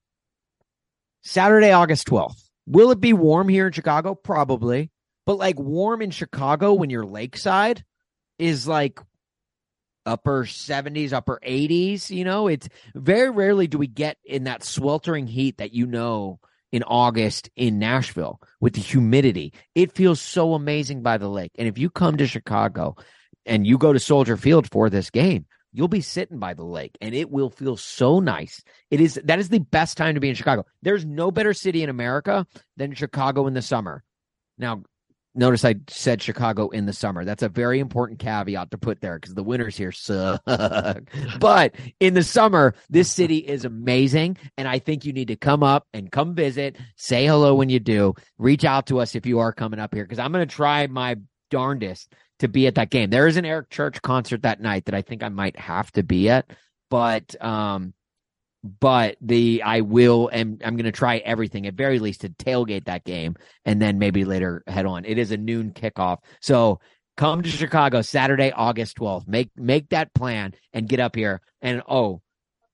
Saturday, August twelfth Will it be warm here in Chicago? Probably. But like warm in Chicago when you're lakeside is like upper seventies, upper eighties, you know, it's very rarely do we get in that sweltering heat that you know in August in Nashville with the humidity. It feels so amazing by the lake. And if you come to Chicago and you go to Soldier Field for this game, you'll be sitting by the lake and it will feel so nice. It is, that is the best time to be in Chicago. There's no better city in America than Chicago in the summer. Now, notice I said Chicago in the summer. That's a very important caveat to put there because the winters here suck. But in the summer, this city is amazing, and I think you need to come up and come visit. Say hello when you do. Reach out to us if you are coming up here because I'm going to try my darndest to be at that game. There is an Eric Church concert that night that I think I might have to be at, but um, but the I will and I'm going to try everything at very least to tailgate that game and then maybe later head on. It is a noon kickoff. So Come to Chicago Saturday, August twelfth. Make make that plan and get up here. And oh,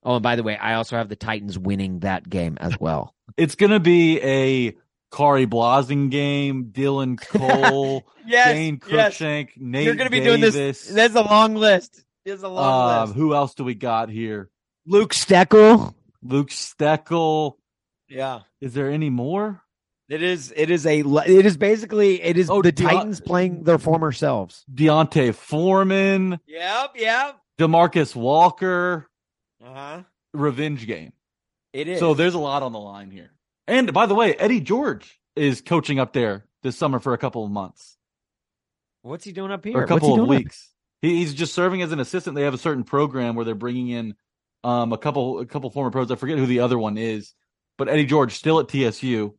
oh, and by the way, I also have the Titans winning that game as well. It's going to be a Kari Blasing game, Dylan Cole, yes, Dane Cruikshank, yes. Nate You're going to be Davis. Doing this. There's a long list. There's a long um, list. Who else do we got here? Luke Steckel. Luke Steckel. Yeah. Is there any more? It is. It is a. It is basically. It is oh, the De- Titans playing their former selves. Deontay Foreman. Yep. Yep. DeMarcus Walker. Uh huh. Revenge game. It is. So there's a lot on the line here. And by the way, Eddie George is coaching up there this summer for a couple of months. What's he doing up here? Or a couple of weeks. He, he's just serving as an assistant. They have a certain program where they're bringing in um, a couple a couple former pros. I forget who the other one is, but Eddie George still at T S U.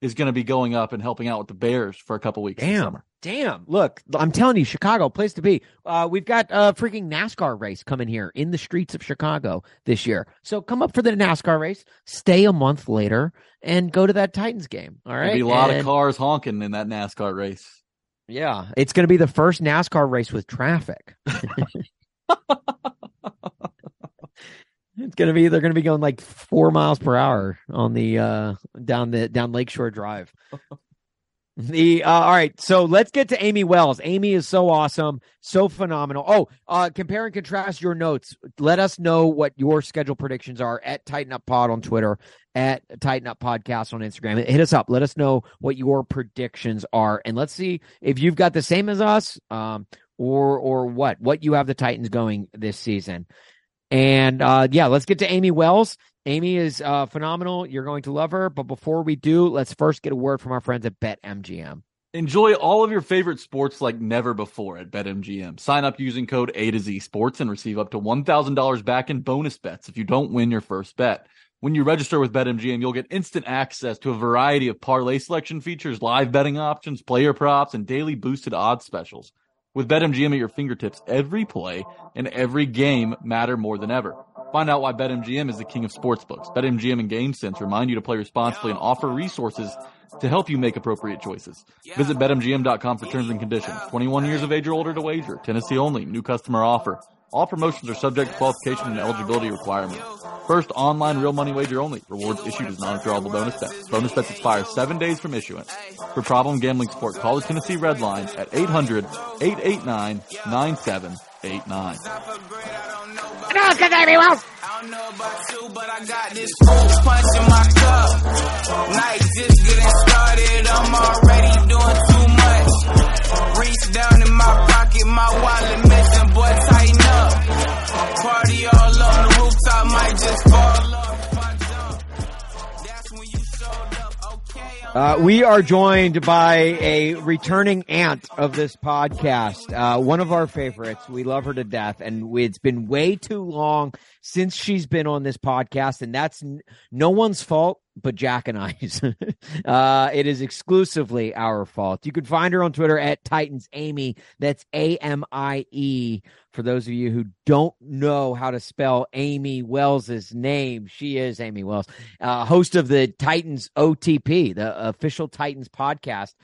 Is going to be going up and helping out with the Bears for a couple weeks. Damn, summer. damn. Look, I'm telling you, Chicago, place to be. Uh, we've got a freaking NASCAR race coming here in the streets of Chicago this year. So come up for the NASCAR race, stay a month later, and go to that Titans game. All right? There'll be a lot and, of cars honking in that NASCAR race. Yeah, it's going to be the first NASCAR race with traffic. It's gonna be they're gonna be going like four miles per hour on the uh, down the down Lakeshore Drive. the uh, all right, so let's get to Amie Wells. Amie is so awesome, so phenomenal. Oh, uh, compare and contrast your notes. Let us know what your schedule predictions are at Titan Up Pod on Twitter, at Titan Up Podcast on Instagram. Hit us up. Let us know what your predictions are, and let's see if you've got the same as us, um, or or what what you have the Titans going this season. And, uh, yeah, let's get to Amie Wells. Amie is uh, phenomenal. You're going to love her. But before we do, let's first get a word from our friends at BetMGM. Enjoy all of your favorite sports like never before at BetMGM. Sign up using code A to Z Sports and receive up to one thousand dollars back in bonus bets if you don't win your first bet. When you register with BetMGM, you'll get instant access to a variety of parlay selection features, live betting options, player props, and daily boosted odds specials. With BetMGM at your fingertips, every play and every game matter more than ever. Find out why BetMGM is the king of sportsbooks. BetMGM and GameSense remind you to play responsibly and offer resources to help you make appropriate choices. Visit Bet M G M dot com for terms and conditions. twenty-one years of age or older to wager. Tennessee only. New customer offer. All promotions are subject to qualification and eligibility requirements. First online real money wager only. Rewards issued as non-withdrawable bonus bets. Bonus bets expire seven days from issuance. For problem gambling support, call the Tennessee Red Line at eight hundred, eight eight nine, nine seven eight nine. No, it's good, Amie Wells. I don't know about you, but I got this cold punch in my cup. Night just getting started. I'm already doing too much. Reach down in my pocket, my wallet missing, boy, tighten up. Party all on the rooftop, might just fall off my jump. That's when you showed up, okay? Uh, we are joined by a returning aunt of this podcast, uh, one of our favorites. We love her to death, and we, it's been way too long since she's been on this podcast, and that's n- no one's fault but Jack and I's. uh, it is exclusively our fault. You can find her on Twitter at Titans Amie. That's A M I E. For those of you who don't know how to spell Amie Wells' name, she is Amie Wells, uh, host of the Titans O T P, the official Titans podcast.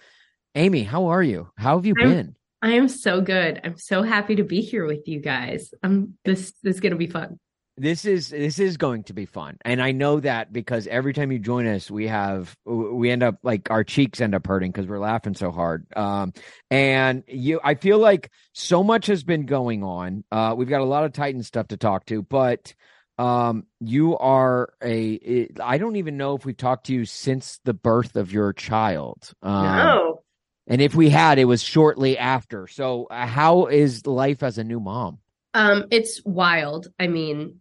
Amie, how are you? How have you I'm, been? I am so good. I'm so happy to be here with you guys. Um, this, this is going to be fun. This is this is going to be fun, and I know that because every time you join us, we have we end up like our cheeks end up hurting because we're laughing so hard. Um, and you, I feel like so much has been going on. Uh, we've got a lot of Titan stuff to talk to, but um, you are a. I don't even know if we've talked to you since the birth of your child. Um, no, and if we had, it was shortly after. So, uh, how is life as a new mom? Um, it's wild. I mean.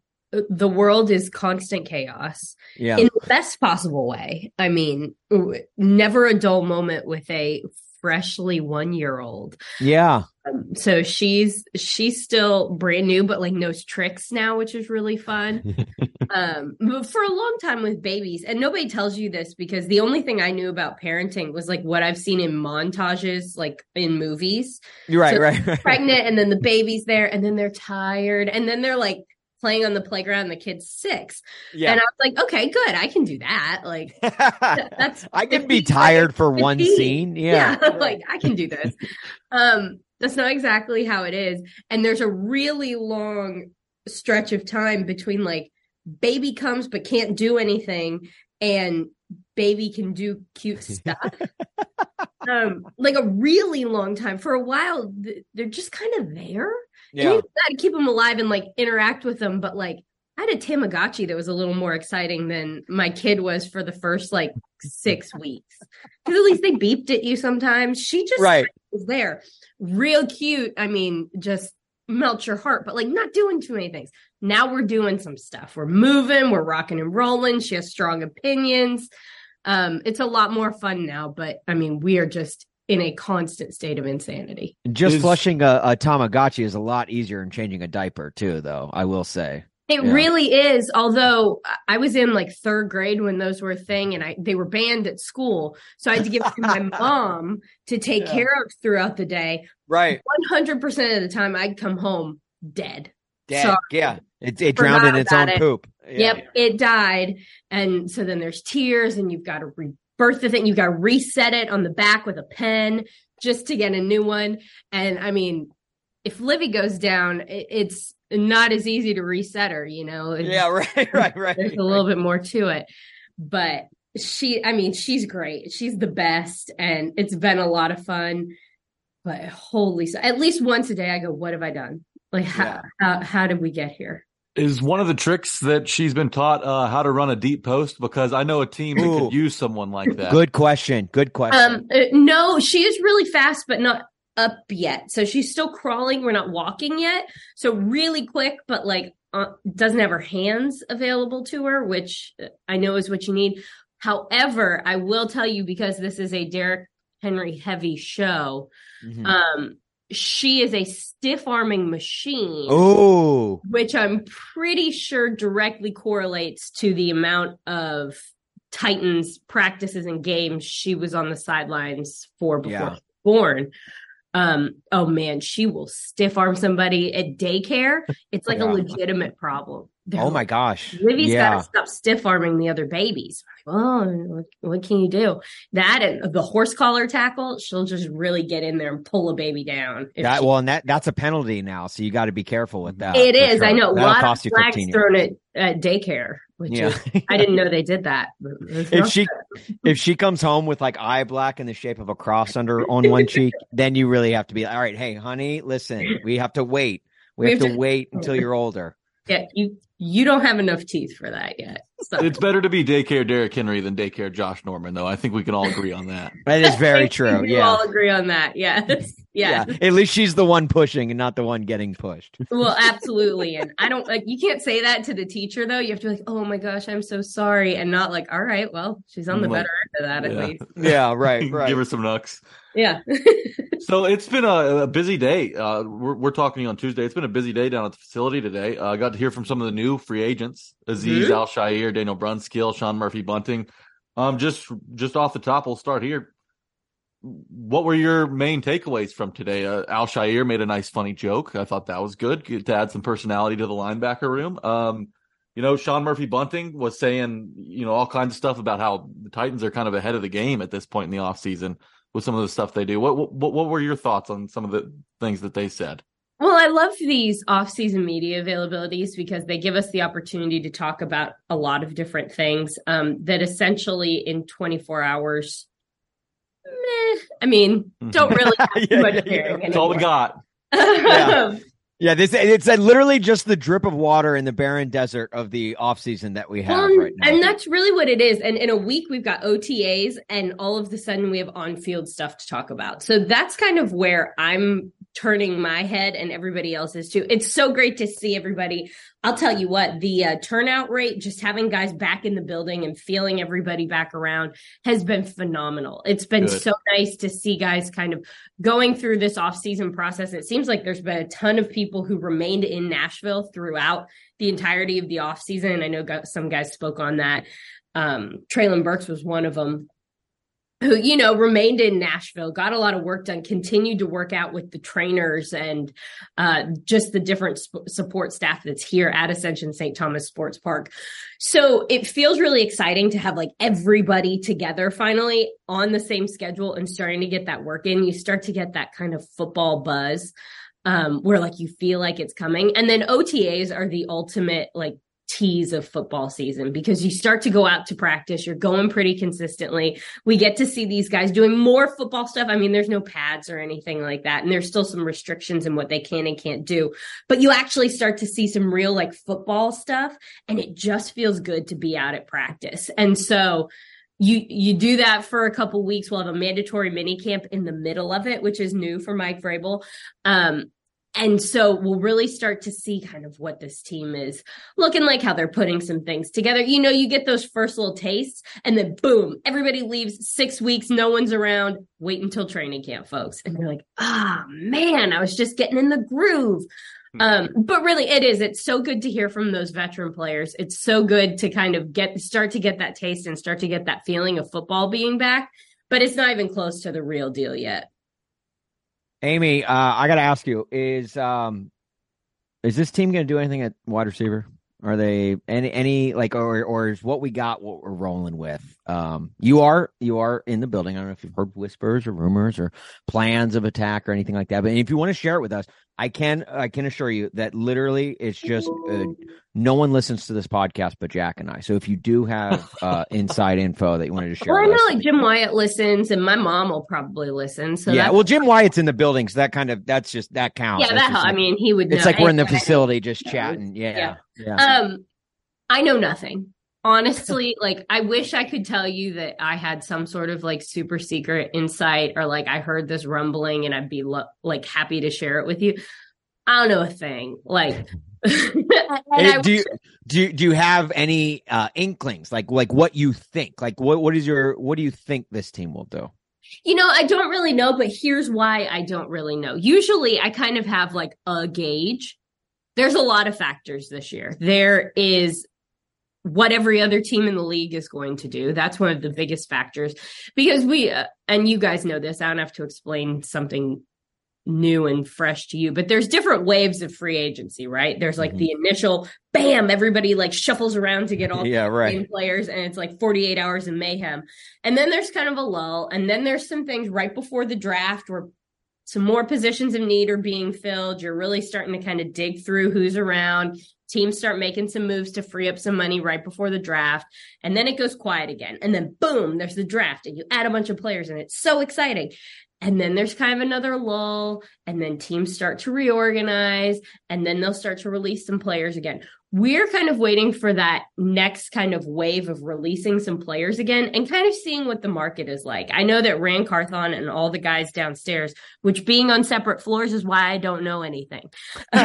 The world is constant chaos yeah. in the best possible way. I mean, never a dull moment with a freshly one-year-old. Yeah. Um, so she's she's still brand new, but like knows tricks now, which is really fun. um, but for a long time with babies, and nobody tells you this because the only thing I knew about parenting was like what I've seen in montages, like in movies. Right, so right, right. Pregnant, and then the baby's there, and then they're tired, and then they're like, playing on the playground and the kid's six. Yeah. And I was like, okay, good. I can do that. Like that's I can be tired for one scene. Yeah. yeah. Like I can do this. Um, That's not exactly how it is. And there's a really long stretch of time between like baby comes but can't do anything and baby can do cute stuff. um, like a really long time. For a while, th- they're just kind of there. Yeah. And you gotta keep them alive and like interact with them. But like I had a Tamagotchi that was a little more exciting than my kid was for the first like six weeks. Because at least they beeped at you sometimes. She just right. was there. Real cute. I mean, just melt your heart, but like not doing too many things. Now we're doing some stuff. We're moving. We're rocking and rolling. She has strong opinions. Um, it's a lot more fun now, but I mean, we are just in a constant state of insanity. Just Is- flushing a, a Tamagotchi is a lot easier than changing a diaper too, though, I will say. It yeah. really is. Although I was in like third grade when those were a thing and I, they were banned at school. So I had to give it to my mom to take yeah. care of throughout the day. Right. one hundred percent of the time I'd come home dead. Dead. Sorry. Yeah. It, it drowned in its own it. poop. Yeah. Yep. It died. And so then there's tears and you've got to rebirth the thing. You've got to reset it on the back with a pen just to get a new one. And I mean, if Livy goes down, it, it's not as easy to reset her, you know? It's, yeah, right, right, right. There's a little bit more to it. But she, I mean, she's great. She's the best. And it's been a lot of fun. But holy, at least once a day, I go, what have I done? Like, how, yeah. how, how did we get here? Is one of the tricks that she's been taught uh, how to run a deep post? Because I know a team that Ooh. could use someone like that. Good question. Good question. Um, no, she is really fast, but not up yet. So she's still crawling. We're not walking yet. So really quick, but like uh, doesn't have her hands available to her, which I know is what you need. However, I will tell you, because this is a Derrick Henry heavy show, mm-hmm. um, she is a stiff arming machine, oh, which I'm pretty sure directly correlates to the amount of Titans practices and games she was on the sidelines for before yeah. she was born. Um, oh man, she will stiff arm somebody at daycare. It's like yeah. a legitimate problem. They're oh like, my gosh. Livy's yeah. got to stop stiff arming the other babies. Like, oh, what, what can you do? That and the horse collar tackle, she'll just really get in there and pull a baby down. That, she, well, and that that's a penalty now. So you got to be careful with that. It is. Sure. I know. A That'll lot of flags thrown at, at daycare. Which yeah. is, I didn't know they did that. If she that. if she comes home with like eye black in the shape of a cross under on one cheek, then you really have to be like, all right, hey, honey, listen, we have to wait. We, we have, have to, to wait until you're older. Yeah, you you don't have enough teeth for that yet. So. It's better to be daycare Derrick Henry than daycare Josh Norman, though. I think we can all agree on that. That is very true. We yeah. all agree on that. Yes. Yeah. yeah. At least she's the one pushing and not the one getting pushed. Well, absolutely. And I don't like, you can't say that to the teacher, though. You have to be like, oh my gosh, I'm so sorry. And not like, all right, well, she's on the like, better end of that at yeah. least. Yeah. Right. Right. Give her some knucks. Yeah. So it's been a, a busy day. Uh, we're, we're talking on Tuesday. It's been a busy day down at the facility today. I uh, got to hear from some of the new free agents, Azeez mm-hmm. Al-Shaair, Daniel Brunskill, Sean Murphy-Bunting. Um, just just off the top, we'll start here. What were your main takeaways from today? Uh, Al-Shaair made a nice, funny joke. I thought that was good, good to add some personality to the linebacker room. Um, you know, Sean Murphy-Bunting was saying, you know, all kinds of stuff about how the Titans are kind of ahead of the game at this point in the offseason with some of the stuff they do. What, what what were your thoughts on some of the things that they said? Well, I love these off-season media availabilities because they give us the opportunity to talk about a lot of different things um, that essentially in twenty-four hours, meh, I mean, don't really have yeah, too much yeah, hearing. Yeah. It's all we got. yeah. yeah, this it's a, literally just the drip of water in the barren desert of the off-season that we have um, right now. And that's really what it is. And in a week, we've got O T As, and all of a sudden we have on-field stuff to talk about. So that's kind of where I'm turning my head, and everybody else is too. It's so great to see everybody. I'll tell you what, the uh, turnout rate, just having guys back in the building and feeling everybody back around has been phenomenal. It's been Good. so nice to see guys kind of going through this off-season process. It seems like there's been a ton of people who remained in Nashville throughout the entirety of the offseason. I know some guys spoke on that. Um, Traylon Burks was one of them. who, you know, remained in Nashville, got a lot of work done, continued to work out with the trainers and uh, just the different sp- support staff that's here at Ascension Saint Thomas Sports Park. So it feels really exciting to have like everybody together finally on the same schedule and starting to get that work in. You start to get that kind of football buzz um, where like you feel like it's coming. And then O T As are the ultimate like tease of football season, because you start to go out to practice, you're going pretty consistently. We get to see these guys doing more football stuff. I mean, there's no pads or anything like that, and there's still some restrictions in what they can and can't do, but you actually start to see some real like football stuff, and it just feels good to be out at practice. And so You you do that for a couple weeks. We'll have a mandatory mini camp in the middle of it, which is new for Mike Vrabel. Um, And so we'll really start to see kind of what this team is looking like, how they're putting some things together. You know, you get those first little tastes and then boom, everybody leaves six weeks. No one's around. Wait until training camp, folks. And you're like, ah, oh, man, I was just getting in the groove. Um, but really it is. It's so good to hear from those veteran players. It's so good to kind of get start to get that taste and start to get that feeling of football being back. But it's not even close to the real deal yet. Amie, uh, I got to ask you, is um, is this team going to do anything at wide receiver? Are they any, any like, or or is what we got what we're rolling with? Um, you are you are in the building. I don't know if you've heard whispers or rumors or plans of attack or anything like that. But if you want to share it with us, I can I can assure you that literally it's just uh, no one listens to this podcast but Jack and I. So if you do have uh, inside info that you wanted to share, well, with I know us, like Jim Wyatt listens, and my mom will probably listen. So yeah, well, Jim Wyatt's in the building, so that kind of that's just that counts. Yeah, that's that. Like, I mean, he would. Know. It's like we're in the facility just chatting. Yeah, yeah. yeah. Um, I know nothing. Honestly, like I wish I could tell you that I had some sort of like super secret insight or like I heard this rumbling and I'd be lo- like happy to share it with you. I don't know a thing. Like, hey, do you, do you, do you have any uh, inklings? Like like what you think? Like what what is your what do you think this team will do? You know, I don't really know, but here's why I don't really know. Usually, I kind of have like a gauge. There's a lot of factors this year. There is what every other team in the league is going to do. That's one of the biggest factors, because we, uh, and you guys know this, I don't have to explain something new and fresh to you, but there's different waves of free agency, right? There's like mm-hmm. the initial bam, everybody like shuffles around to get all yeah, the right. players. And it's like forty-eight hours of mayhem. And then there's kind of a lull. And then there's some things right before the draft where some more positions of need are being filled. You're really starting to kind of dig through who's around. Teams start making some moves to free up some money right before the draft. And then it goes quiet again. And then boom, there's the draft and you add a bunch of players and it's so exciting. And then there's kind of another lull, and then teams start to reorganize, and then they'll start to release some players again. We're kind of waiting for that next kind of wave of releasing some players again and kind of seeing what the market is like. I know that Rand Carthon and all the guys downstairs, which being on separate floors is why I don't know anything. I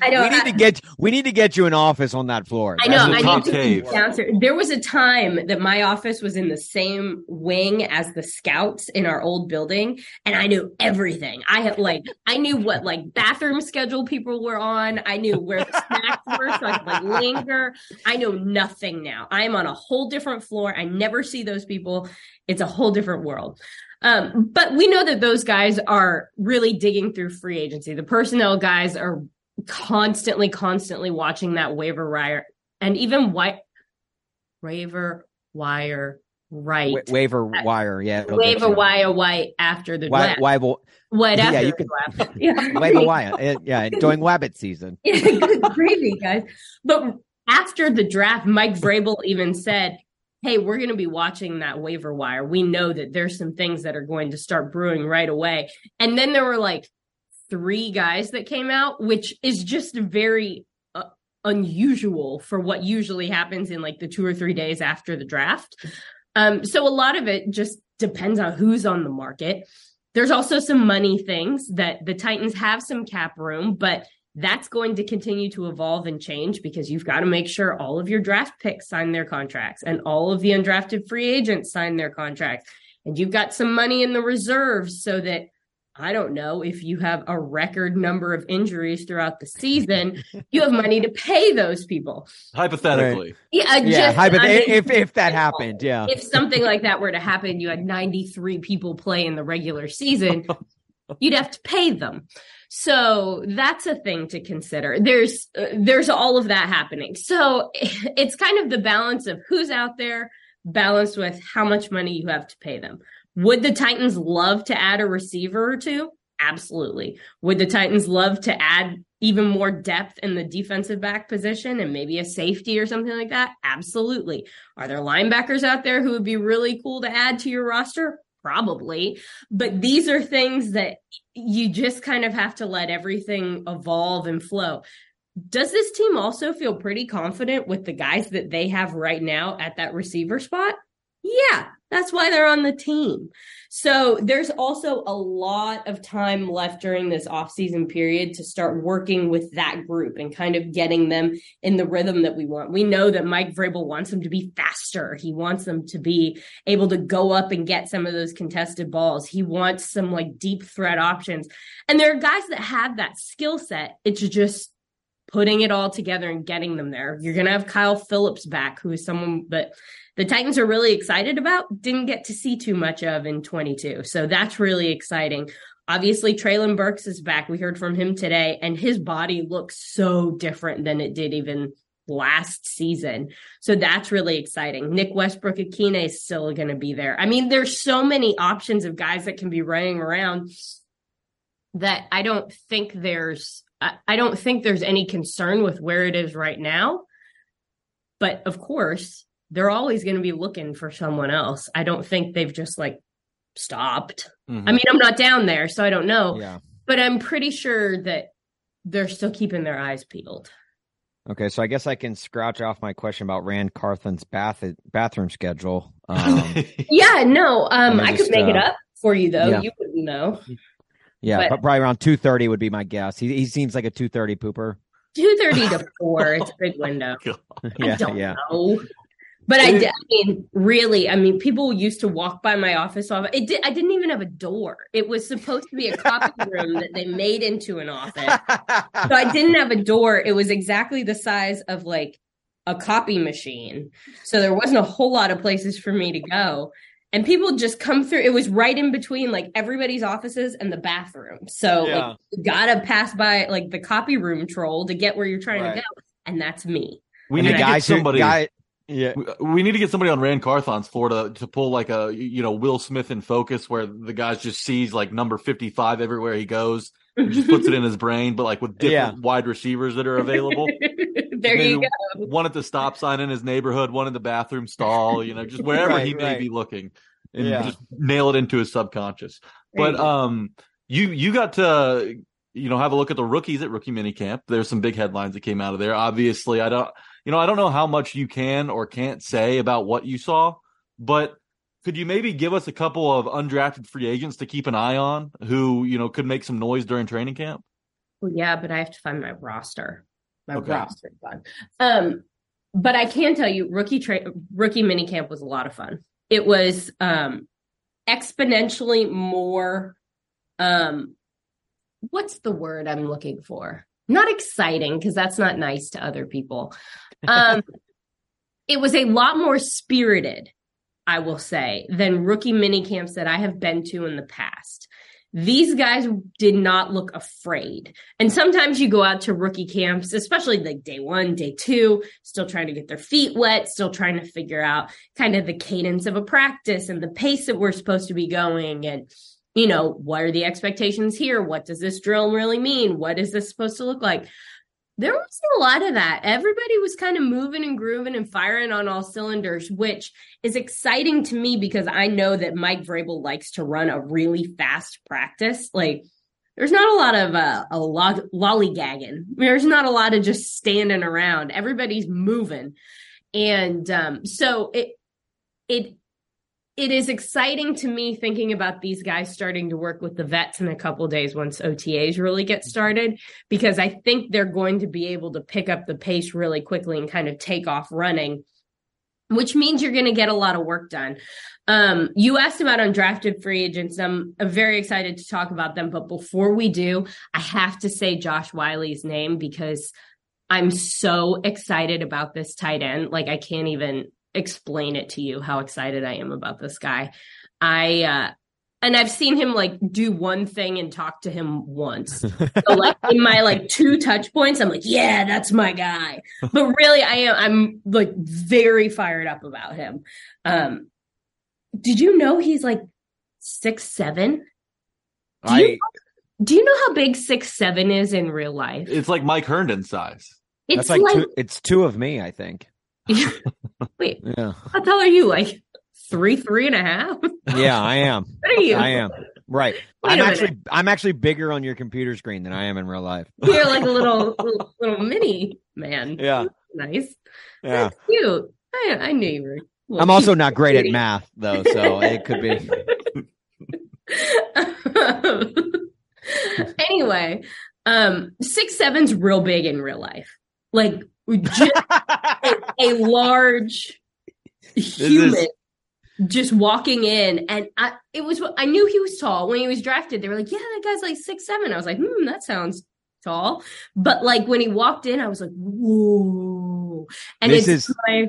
don't, we need I, to get we need to get you an office on that floor. I know. I need to be downstairs. There was a time that my office was in the same wing as the scouts in our old building, and I knew everything. I had like I knew what like bathroom schedule people were on. I knew where the snacks were. So I could like linger. I know nothing now. I'm on a whole different floor. I never see those people. It's a whole different world. Um, but we know that those guys are really digging through free agency. The personnel guys are constantly, constantly watching that waiver wire and even white waiver wire. Right. Wa- waiver uh, wire. Yeah. Waiver wire white after the draft. Why, why, what after yeah, you the draft. Yeah. Waiver wire. Yeah. During Wabbit season. Yeah, crazy, guys. But after the draft, Mike Vrabel even said, hey, we're going to be watching that waiver wire. We know that there's some things that are going to start brewing right away. And then there were like three guys that came out, which is just very uh, unusual for what usually happens in like the two or three days after the draft. Um, so a lot of it just depends on who's on the market. There's also some money things that the Titans have some cap room, but that's going to continue to evolve and change because you've got to make sure all of your draft picks sign their contracts and all of the undrafted free agents sign their contracts. And you've got some money in the reserves so that I don't know, if you have a record number of injuries throughout the season, you have money to pay those people. Hypothetically. Right. Yeah, just, yeah hypoth- I mean, if, if that happened, yeah. If something like that were to happen, you had ninety-three people play in the regular season, you'd have to pay them. So that's a thing to consider. There's uh, there's all of that happening. So it's kind of the balance of who's out there, balanced with how much money you have to pay them. Would the Titans love to add a receiver or two? Absolutely. Would the Titans love to add even more depth in the defensive back position and maybe a safety or something like that? Absolutely. Are there linebackers out there who would be really cool to add to your roster? Probably. But these are things that you just kind of have to let everything evolve and flow. Does this team also feel pretty confident with the guys that they have right now at that receiver spot? Yeah, that's why they're on the team. So there's also a lot of time left during this offseason period to start working with that group and kind of getting them in the rhythm that we want. We know that Mike Vrabel wants them to be faster. He wants them to be able to go up and get some of those contested balls. He wants some like deep threat options. And there are guys that have that skill set. It's just putting it all together and getting them there. You're going to have Kyle Phillips back, who is someone that the Titans are really excited about, didn't get to see too much of in twenty-two. So that's really exciting. Obviously, Treylon Burks is back. We heard from him today, and his body looks so different than it did even last season. So that's really exciting. Nick Westbrook-Ikine is still going to be there. I mean, there's so many options of guys that can be running around that I don't think there's I don't think there's any concern with where it is right now, but of course they're always going to be looking for someone else. I don't think they've just like stopped. Mm-hmm. I mean, I'm not down there, so I don't know, yeah. But I'm pretty sure that they're still keeping their eyes peeled. Okay. So I guess I can scratch off my question about Rand Carthen's bath bathroom schedule. Um, yeah, no, um, I just, could make uh, it up for you though. Yeah. You wouldn't know. Yeah, but probably around two thirty would be my guess. He he seems like a two thirty pooper. two thirty to four, it's a big window. Oh, yeah, I don't yeah. know. But I, I mean, really, I mean, people used to walk by my office. It did, I didn't even have a door. It was supposed to be a copy room that they made into an office. So I didn't have a door. It was exactly the size of like a copy machine. So there wasn't a whole lot of places for me to go. And people just come through. It was right in between like everybody's offices and the bathroom. So yeah. like, you gotta pass by like the copy room troll to get where you're trying right. to go. And that's me. We and need to get somebody. Guy, yeah. we, we need to get somebody on Rand Carthen's floor to, to pull like a, you know, Will Smith in Focus, where the guy just sees like number fifty-five everywhere he goes. And just puts it in his brain, but like with different yeah. wide receivers that are available. There you go. One at the stop sign in his neighborhood, one in the bathroom stall, you know, just wherever right, he may right. be looking, and yeah. just nail it into his subconscious. There but you um, you you got to you know have a look at the rookies at rookie minicamp. There's some big headlines that came out of there. Obviously, I don't you know I don't know how much you can or can't say about what you saw, but could you maybe give us a couple of undrafted free agents to keep an eye on who, you know, could make some noise during training camp? Well, yeah, but I have to find my roster. My okay. roster is fun. Um, but I can tell you rookie tra- rookie minicamp was a lot of fun. It was um, exponentially more. Um, what's the word I'm looking for? Not exciting, because that's not nice to other people. Um, it was a lot more spirited, I will say, than rookie mini camps that I have been to in the past. These guys did not look afraid. And sometimes you go out to rookie camps, especially like day one, day two, still trying to get their feet wet, still trying to figure out kind of the cadence of a practice and the pace that we're supposed to be going. And, you know, what are the expectations here? What does this drill really mean? What is this supposed to look like? There was a lot of that. Everybody was kind of moving and grooving and firing on all cylinders, which is exciting to me because I know that Mike Vrabel likes to run a really fast practice. Like, there's not a lot of uh, a log- lollygagging. There's not a lot of just standing around. Everybody's moving. And um, so it it it is exciting to me thinking about these guys starting to work with the vets in a couple of days once O T As really get started, because I think they're going to be able to pick up the pace really quickly and kind of take off running which means you're going to get a lot of work done. Um, you asked about undrafted free agents. I'm very excited to talk about them. But before we do, I have to say Josh Wiley's name because I'm so excited about this tight end. Like, I can't even explain it to you how excited I am about this guy. I, uh, and I've seen him like do one thing and talk to him once. So like in my like two touch points, I'm like, yeah, that's my guy. But really I am, I'm like very fired up about him. Um, did you know he's like six, seven? Do, I, you, do you know how big six, seven is in real life? It's like Mike Herndon's size. It's that's like, like two, it's two of me, I think. Wait, yeah. How tall are you? Like three, three and a half. Yeah, I am. What are you? I am. Right. Wait I'm actually, minute. I'm actually bigger on your computer screen than I am in real life. You're like a little, little, little mini man. Yeah. Nice. Yeah. That's cute. I, I knew you were. Well, I'm also not great at math, though, so it could be. um, anyway, um, six seven's real big in real life. Like just a, a large human is... just walking in, and I it was I knew he was tall when he was drafted. They were like, "Yeah, that guy's like six seven." I was like, "Hmm, that sounds tall," but like when he walked in, I was like, "Whoa!" And this it's is... my.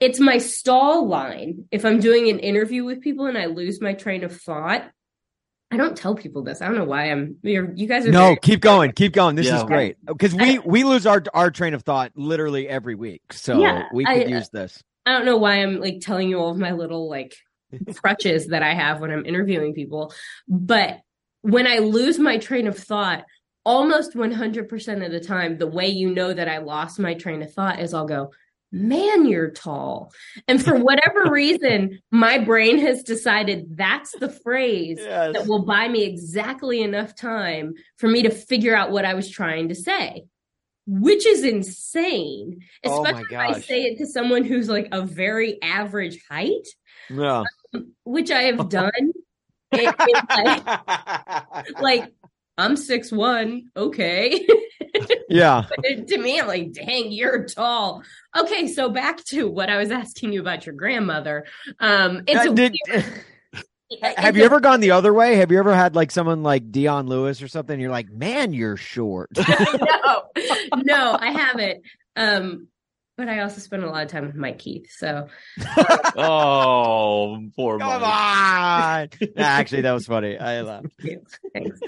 It's my stall line. If I'm doing an interview with people and I lose my train of thought, I don't tell people this. I don't know why I'm you're, you guys are. No, very- keep going. Keep going. This yeah. is great. Because we, we lose our, our train of thought literally every week. So yeah, we could I, use this. I don't know why I'm like telling you all of my little like crutches that I have when I'm interviewing people. But when I lose my train of thought, almost one hundred percent of the time, the way you know that I lost my train of thought is I'll go, man, you're tall. And for whatever reason, my brain has decided that's the phrase yes. that will buy me exactly enough time for me to figure out what I was trying to say, which is insane. Especially oh if I say it to someone who's like a very average height, yeah. um, which I have done. it, it, like, like, I'm six one. Okay. Yeah. But to me, I'm like, dang, you're tall. Okay, so back to what I was asking you about your grandmother. Um, it's did, weird, have it's you a, ever gone the other way? Have you ever had like someone like Dion Lewis or something? You're like, man, you're short. no, no, I haven't. Um, but I also spent a lot of time with Mike Keith. So, oh, poor Mike. Come on. Nah, actually, that was funny. I laughed. Thanks.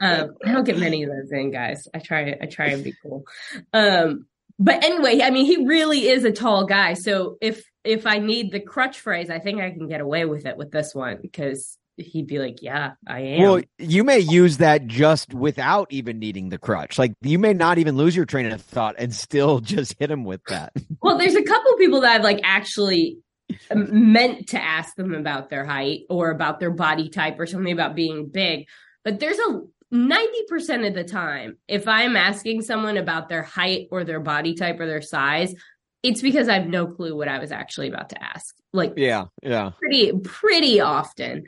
Um, I don't get many of those in, guys. I try. I try and be cool. Um, but anyway, I mean, he really is a tall guy. So if if I need the crutch phrase, I think I can get away with it with this one because he'd be like, yeah, I am. Well, you may use that just without even needing the crutch. Like you may not even lose your train of thought and still just hit him with that. Well, there's a couple people that I've like actually meant to ask them about their height or about their body type or something about being big. But there's a ninety percent of the time, if I'm asking someone about their height or their body type or their size, it's because I have no clue what I was actually about to ask. Like, yeah, yeah, pretty, pretty often.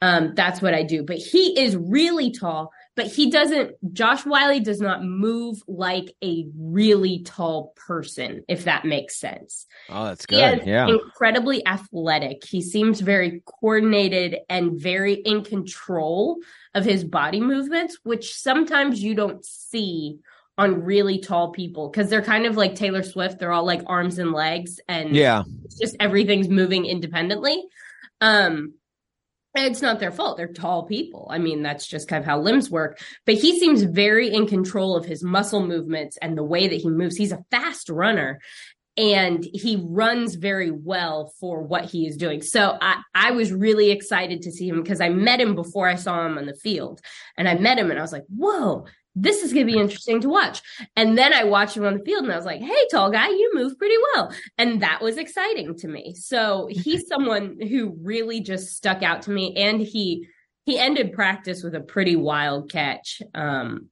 Um, that's what I do. But he is really tall, but he doesn't, Josh Wiley does not move like a really tall person, if that makes sense. Oh, that's good. Yeah. Incredibly athletic. He seems very coordinated and very in control of his body movements, which sometimes you don't see on really tall people because they're kind of like Taylor Swift. They're all like arms and legs and yeah, it's just everything's moving independently. Um, It's not their fault. They're tall people. I mean, that's just kind of how limbs work. But he seems very in control of his muscle movements and the way that he moves. He's a fast runner, and he runs very well for what he is doing. So I, I was really excited to see him because I met him before I saw him on the field. And I met him, and I was like, whoa, this is going to be interesting to watch. And then I watched him on the field, and I was like, hey, tall guy, you move pretty well. And that was exciting to me. So he's someone who really just stuck out to me. And he, he ended practice with a pretty wild catch um,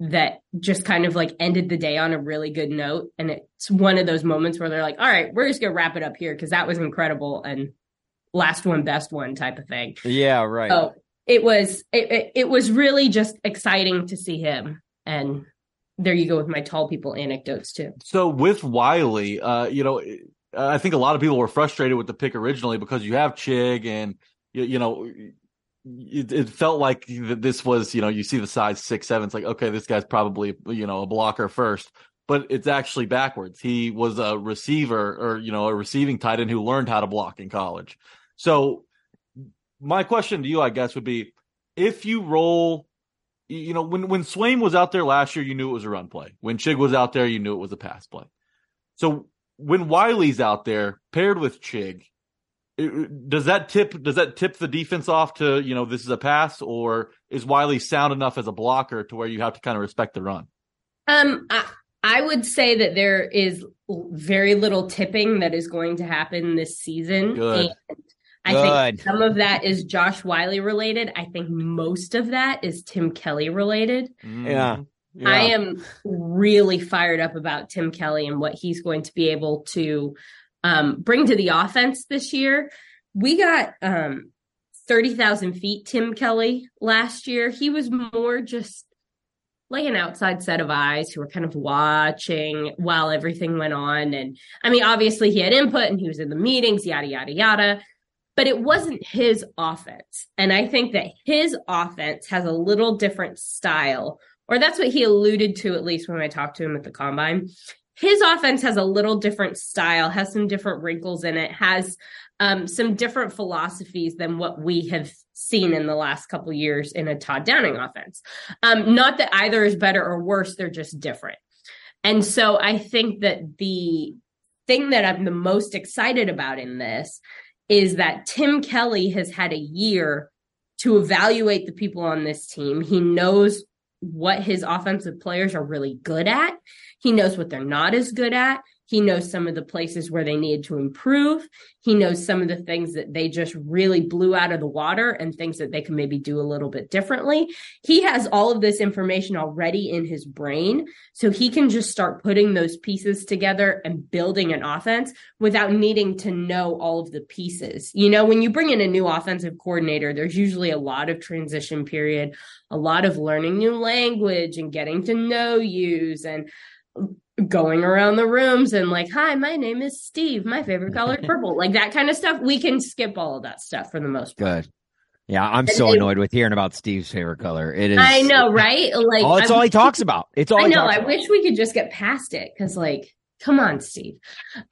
that just kind of like ended the day on a really good note. And it's one of those moments where they're like, all right, we're just going to wrap it up here because that was incredible. And last one, best one type of thing. Yeah, right. So, It was it, it, it was really just exciting to see him. And there you go with my tall people anecdotes, too. So with Wiley, uh, you know, uh, I think a lot of people were frustrated with the pick originally because you have Chig and, you, you know, it, it felt like this was, you know, you see the size six, seven. It's like, okay, this guy's probably, you know, a blocker first. But it's actually backwards. He was a receiver or, you know, a receiving tight end who learned how to block in college. So my question to you, I guess, would be if you roll, you know, when, when Swain was out there last year, you knew it was a run play. When Chig was out there, you knew it was a pass play. So when Wiley's out there paired with Chig, it, does that tip, does that tip the defense off to, you know, this is a pass, or is Wiley sound enough as a blocker to where you have to kind of respect the run? Um, I- I would say that there is very little tipping that is going to happen this season. Good. And I Good. think some of that is Josh Wiley related. I think most of that is Tim Kelly related. Yeah. yeah. I am really fired up about Tim Kelly and what he's going to be able to um, bring to the offense this year. We got um, thirty thousand feet Tim Kelly last year. He was more just like an outside set of eyes who were kind of watching while everything went on. And I mean, obviously he had input and he was in the meetings, yada, yada, yada, but it wasn't his offense. And I think that his offense has a little different style, or that's what he alluded to, at least when I talked to him at the combine. His offense has a little different style, has some different wrinkles in it, has um, some different philosophies than what we have seen in the last couple of years in a Todd Downing offense. Um, not that either is better or worse, they're just different. And so I think that the thing that I'm the most excited about in this is that Tim Kelly has had a year to evaluate the people on this team. He knows what his offensive players are really good at. He knows what they're not as good at. He knows some of the places where they needed to improve. He knows some of the things that they just really blew out of the water and things that they can maybe do a little bit differently. He has all of this information already in his brain, so he can just start putting those pieces together and building an offense without needing to know all of the pieces. You know, when you bring in a new offensive coordinator, there's usually a lot of transition period, a lot of learning new language and getting to know yous and going around the rooms and like, hi, my name is Steve. My favorite color is purple. Like that kind of stuff. We can skip all of that stuff for the most part. Good. Yeah. I'm and so they, annoyed with hearing about Steve's favorite color. It is. I know. Right. Like all, it's I'm, all he talks about. It's all I know. I wish we could just get past it. Cause like, come on, Steve.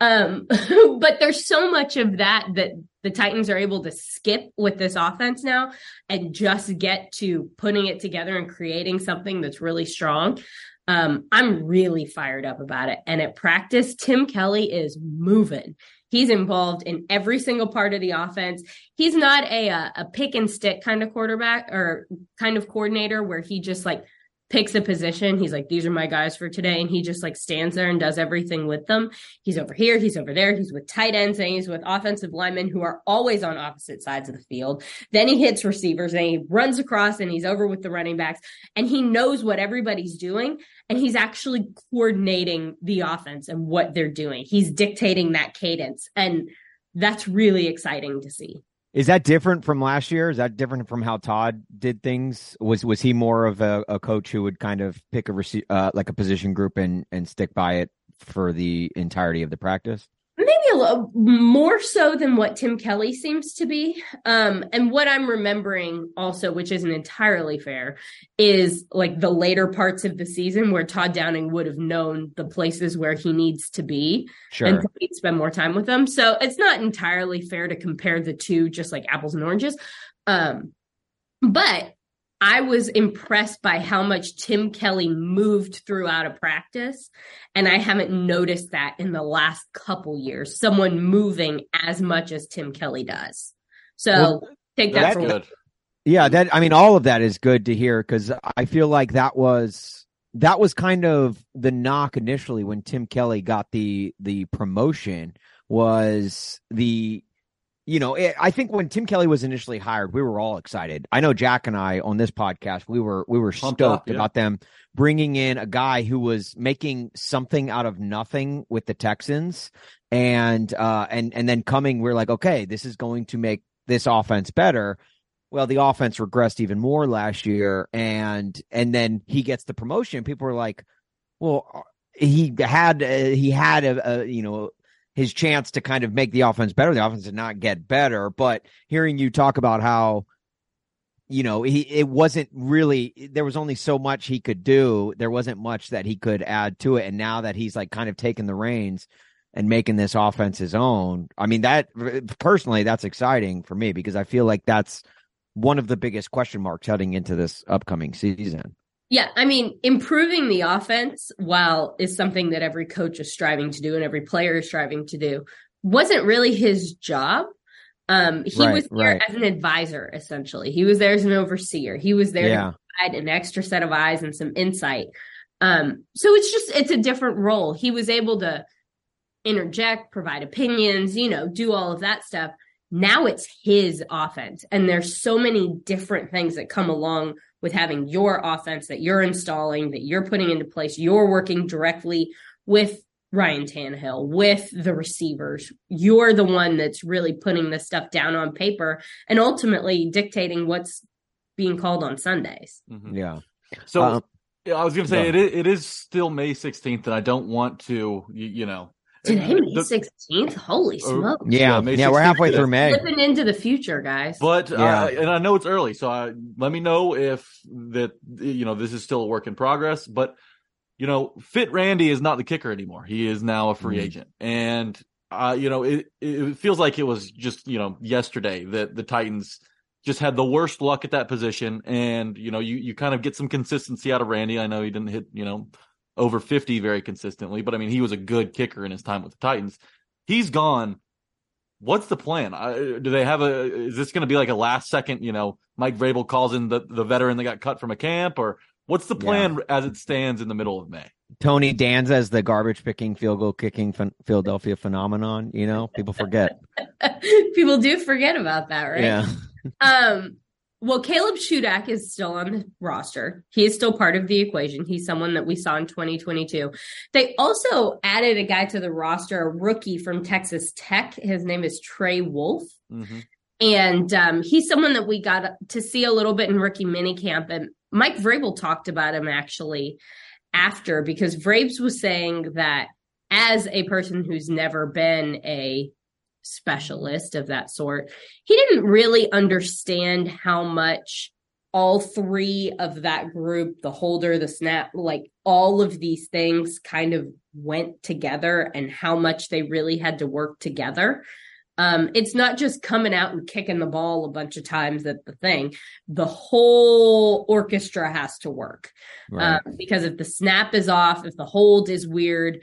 Um, but there's so much of that, that the Titans are able to skip with this offense now and just get to putting it together and creating something that's really strong. Um, I'm really fired up about it. And at practice, Tim Kelly is moving. He's involved in every single part of the offense. He's not a, a, a pick and stick kind of quarterback or kind of coordinator where he just like picks a position. He's like, these are my guys for today. And he just like stands there and does everything with them. He's over here. He's over there. He's with tight ends and he's with offensive linemen who are always on opposite sides of the field. Then he hits receivers and he runs across and he's over with the running backs and he knows what everybody's doing. And he's actually coordinating the offense and what they're doing. He's dictating that cadence. And that's really exciting to see. Is that different from last year? Is that different from how Todd did things? Was was he more of a, a coach who would kind of pick a uh, like a position group and, and stick by it for the entirety of the practice? Maybe a little more so than what Tim Kelly seems to be. Um, and what I'm remembering also, which isn't entirely fair, is like the later parts of the season where Todd Downing would have known the places where he needs to be sure. and he'd spend more time with them. So it's not entirely fair to compare the two, just like apples and oranges. Um, but I was impressed by how much Tim Kelly moved throughout a practice, and I haven't noticed that in the last couple years, someone moving as much as Tim Kelly does. So well, take that, that for good. Yeah, that I mean, all of that is good to hear because I feel like that was that was kind of the knock initially when Tim Kelly got the the promotion was the. You know, it, I think when Tim Kelly was initially hired, we were all excited. I know Jack and I on this podcast, we were we were pumped stoked up, yeah. about them bringing in a guy who was making something out of nothing with the Texans, and uh, and and then coming, we're like, okay, this is going to make this offense better. Well, the offense regressed even more last year, and and then he gets the promotion. People are like, well, he had uh, he had a, a you know. his chance to kind of make the offense better. The offense did not get better, but hearing you talk about how, you know, he, it wasn't really, there was only so much he could do. There wasn't much that he could add to it. And now that he's like kind of taking the reins and making this offense his own, I mean, that personally, that's exciting for me, because I feel like that's one of the biggest question marks heading into this upcoming season. Yeah, I mean, improving the offense, while is something that every coach is striving to do and every player is striving to do, wasn't really his job. Um, he right, was there right. as an advisor, essentially. He was there as an overseer. He was there yeah. to provide an extra set of eyes and some insight. Um, so it's just, it's a different role. He was able to interject, provide opinions, you know, do all of that stuff. Now it's his offense, and there's so many different things that come along with having your offense that you're installing, that you're putting into place. You're working directly with Ryan Tannehill, with the receivers. You're the one that's really putting this stuff down on paper and ultimately dictating what's being called on Sundays. Mm-hmm. Yeah. So uh, I was going to say, no. it, is, it is still May sixteenth, and I don't want to, you, you know. Today, May sixteenth? Holy smokes. Yeah, yeah, yeah, we're halfway through May. Flipping into the future, guys. But, yeah. uh, and I know it's early, so I, let me know if that, you know, this is still a work in progress. But, you know, Fit Randy is not the kicker anymore. He is now a free mm-hmm. agent. And, uh, you know, it, it feels like it was just, you know, yesterday that the Titans just had the worst luck at that position. And, you know, you, you kind of get some consistency out of Randy. I know he didn't hit, you know, over fifty very consistently, but I mean, he was a good kicker in his time with the Titans. He's gone. What's the plan? I, do they have a, is this going to be like a last second, you know, Mike Vrabel calls in the, the veteran that got cut from a camp, or what's the plan yeah. as it stands in the middle of May? Tony Danza is the garbage picking, field goal kicking ph- Philadelphia phenomenon. You know, people forget. People do forget about that, right? Yeah. um, Well, Caleb Shudak is still on the roster. He is still part of the equation. He's someone that we saw in twenty twenty-two. They also added a guy to the roster, a rookie from Texas Tech. His name is Trey Wolf. Mm-hmm. And um, he's someone that we got to see a little bit in rookie minicamp. And Mike Vrabel talked about him actually after, because Vrabes was saying that as a person who's never been a specialist of that sort, he didn't really understand how much all three of that group, the holder, the snap, like all of these things kind of went together and how much they really had to work together. Um, it's not just coming out and kicking the ball a bunch of times at the thing. The whole orchestra has to work. Right. Um, because if the snap is off, if the hold is weird,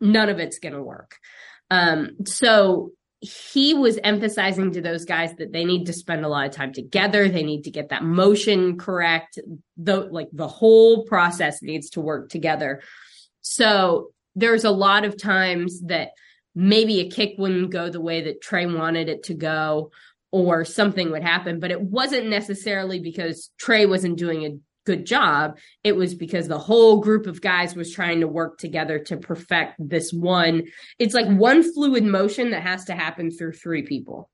none of it's going to work. Um, so he was emphasizing to those guys that they need to spend a lot of time together. They need to get that motion correct. The, like the whole process needs to work together. So there's a lot of times that maybe a kick wouldn't go the way that Trey wanted it to go, or something would happen, but it wasn't necessarily because Trey wasn't doing a good job. It was because the whole group of guys was trying to work together to perfect this one. It's like one fluid motion that has to happen through three people.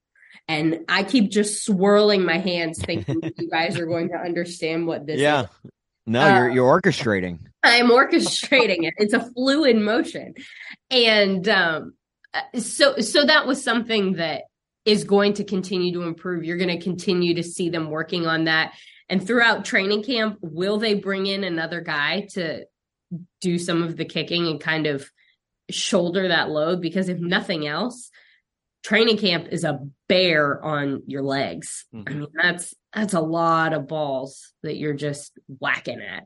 And I keep just swirling my hands thinking you guys are going to understand what this yeah. is. Yeah. No, um, you're you're orchestrating. I'm orchestrating it. It's a fluid motion. And um, so so that was something that is going to continue to improve. You're going to continue to see them working on that. And throughout training camp, will they bring in another guy to do some of the kicking and kind of shoulder that load? Because if nothing else, training camp is a bear on your legs. Mm-hmm. I mean, that's that's a lot of balls that you're just whacking at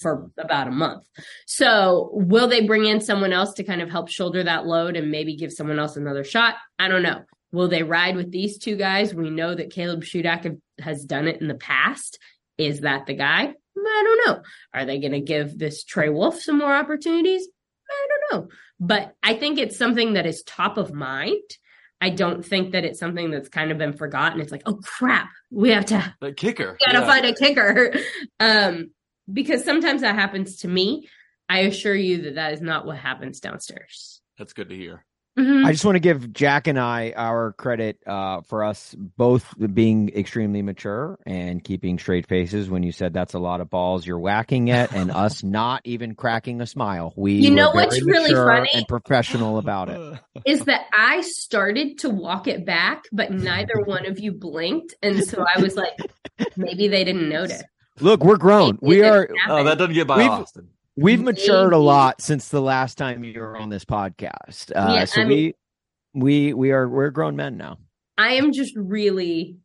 for about a month. So will they bring in someone else to kind of help shoulder that load and maybe give someone else another shot? I don't know. Will they ride with these two guys? We know that Caleb Shudak has done it in the past. Is that the guy? I don't know. Are they going to give this Trey Wolf some more opportunities? I don't know. But I think it's something that is top of mind. I don't think that it's something that's kind of been forgotten. It's like, oh, crap. We have to a kicker. We got to yeah. find a kicker. Um, because sometimes that happens to me. I assure you that that is not what happens downstairs. That's good to hear. Mm-hmm. I just want to give Jack and I our credit uh, for us both being extremely mature and keeping straight faces when you said that's a lot of balls you're whacking at, and us not even cracking a smile. We you know were what's really funny and professional about it is that I started to walk it back, but neither one of you blinked, and so I was like, maybe they didn't notice. Look, we're grown. We are. Oh, that doesn't get by We've, Austin. We've matured a lot since the last time you were on this podcast. Uh, yeah, so I mean, we, we, we are, we're grown men now. I am just really,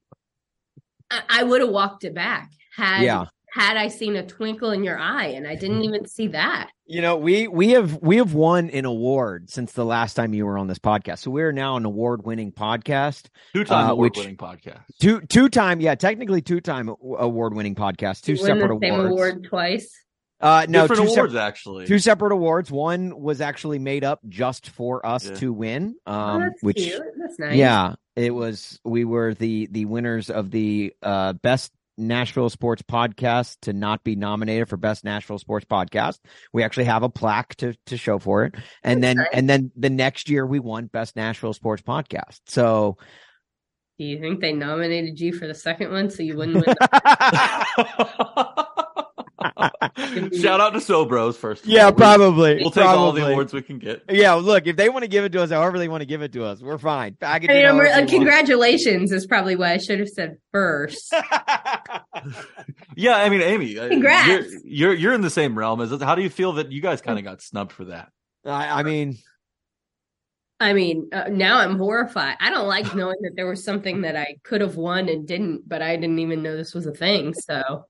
I, I would have walked it back had, yeah. had I seen a twinkle in your eye, and I didn't even see that. You know, we, we have, we have won an award since the last time you were on this podcast. So we're now an award winning podcast, two-time uh, award winning podcast, two, two time. Yeah. Technically two time award winning podcast, two you separate win the awards. Same award twice. Uh, no, Different two awards, sep- actually. Two separate awards. One was actually made up just for us yeah. to win. Um, oh, that's which, cute. That's nice. Yeah, it was. We were the the winners of the uh, best Nashville sports podcast to not be nominated for best Nashville sports podcast. We actually have a plaque to to show for it. And that's then nice. and then the next year we won best Nashville sports podcast. So. Do you think they nominated you for the second one so you wouldn't win? The- Shout out to Sobros first. Yeah, all. probably. We'll take probably. all the awards we can get. Yeah, look, if they want to give it to us, however they want to give it to us, we're fine. I can. I mean, uh, congratulations want. is probably what I should have said first. Yeah, I mean, Amie, congrats. You're, you're you're in the same realm as us. How do you feel that you guys kind of got snubbed for that? I, I mean, I mean, uh, now I'm horrified. I don't like knowing that there was something that I could have won and didn't, but I didn't even know this was a thing. So.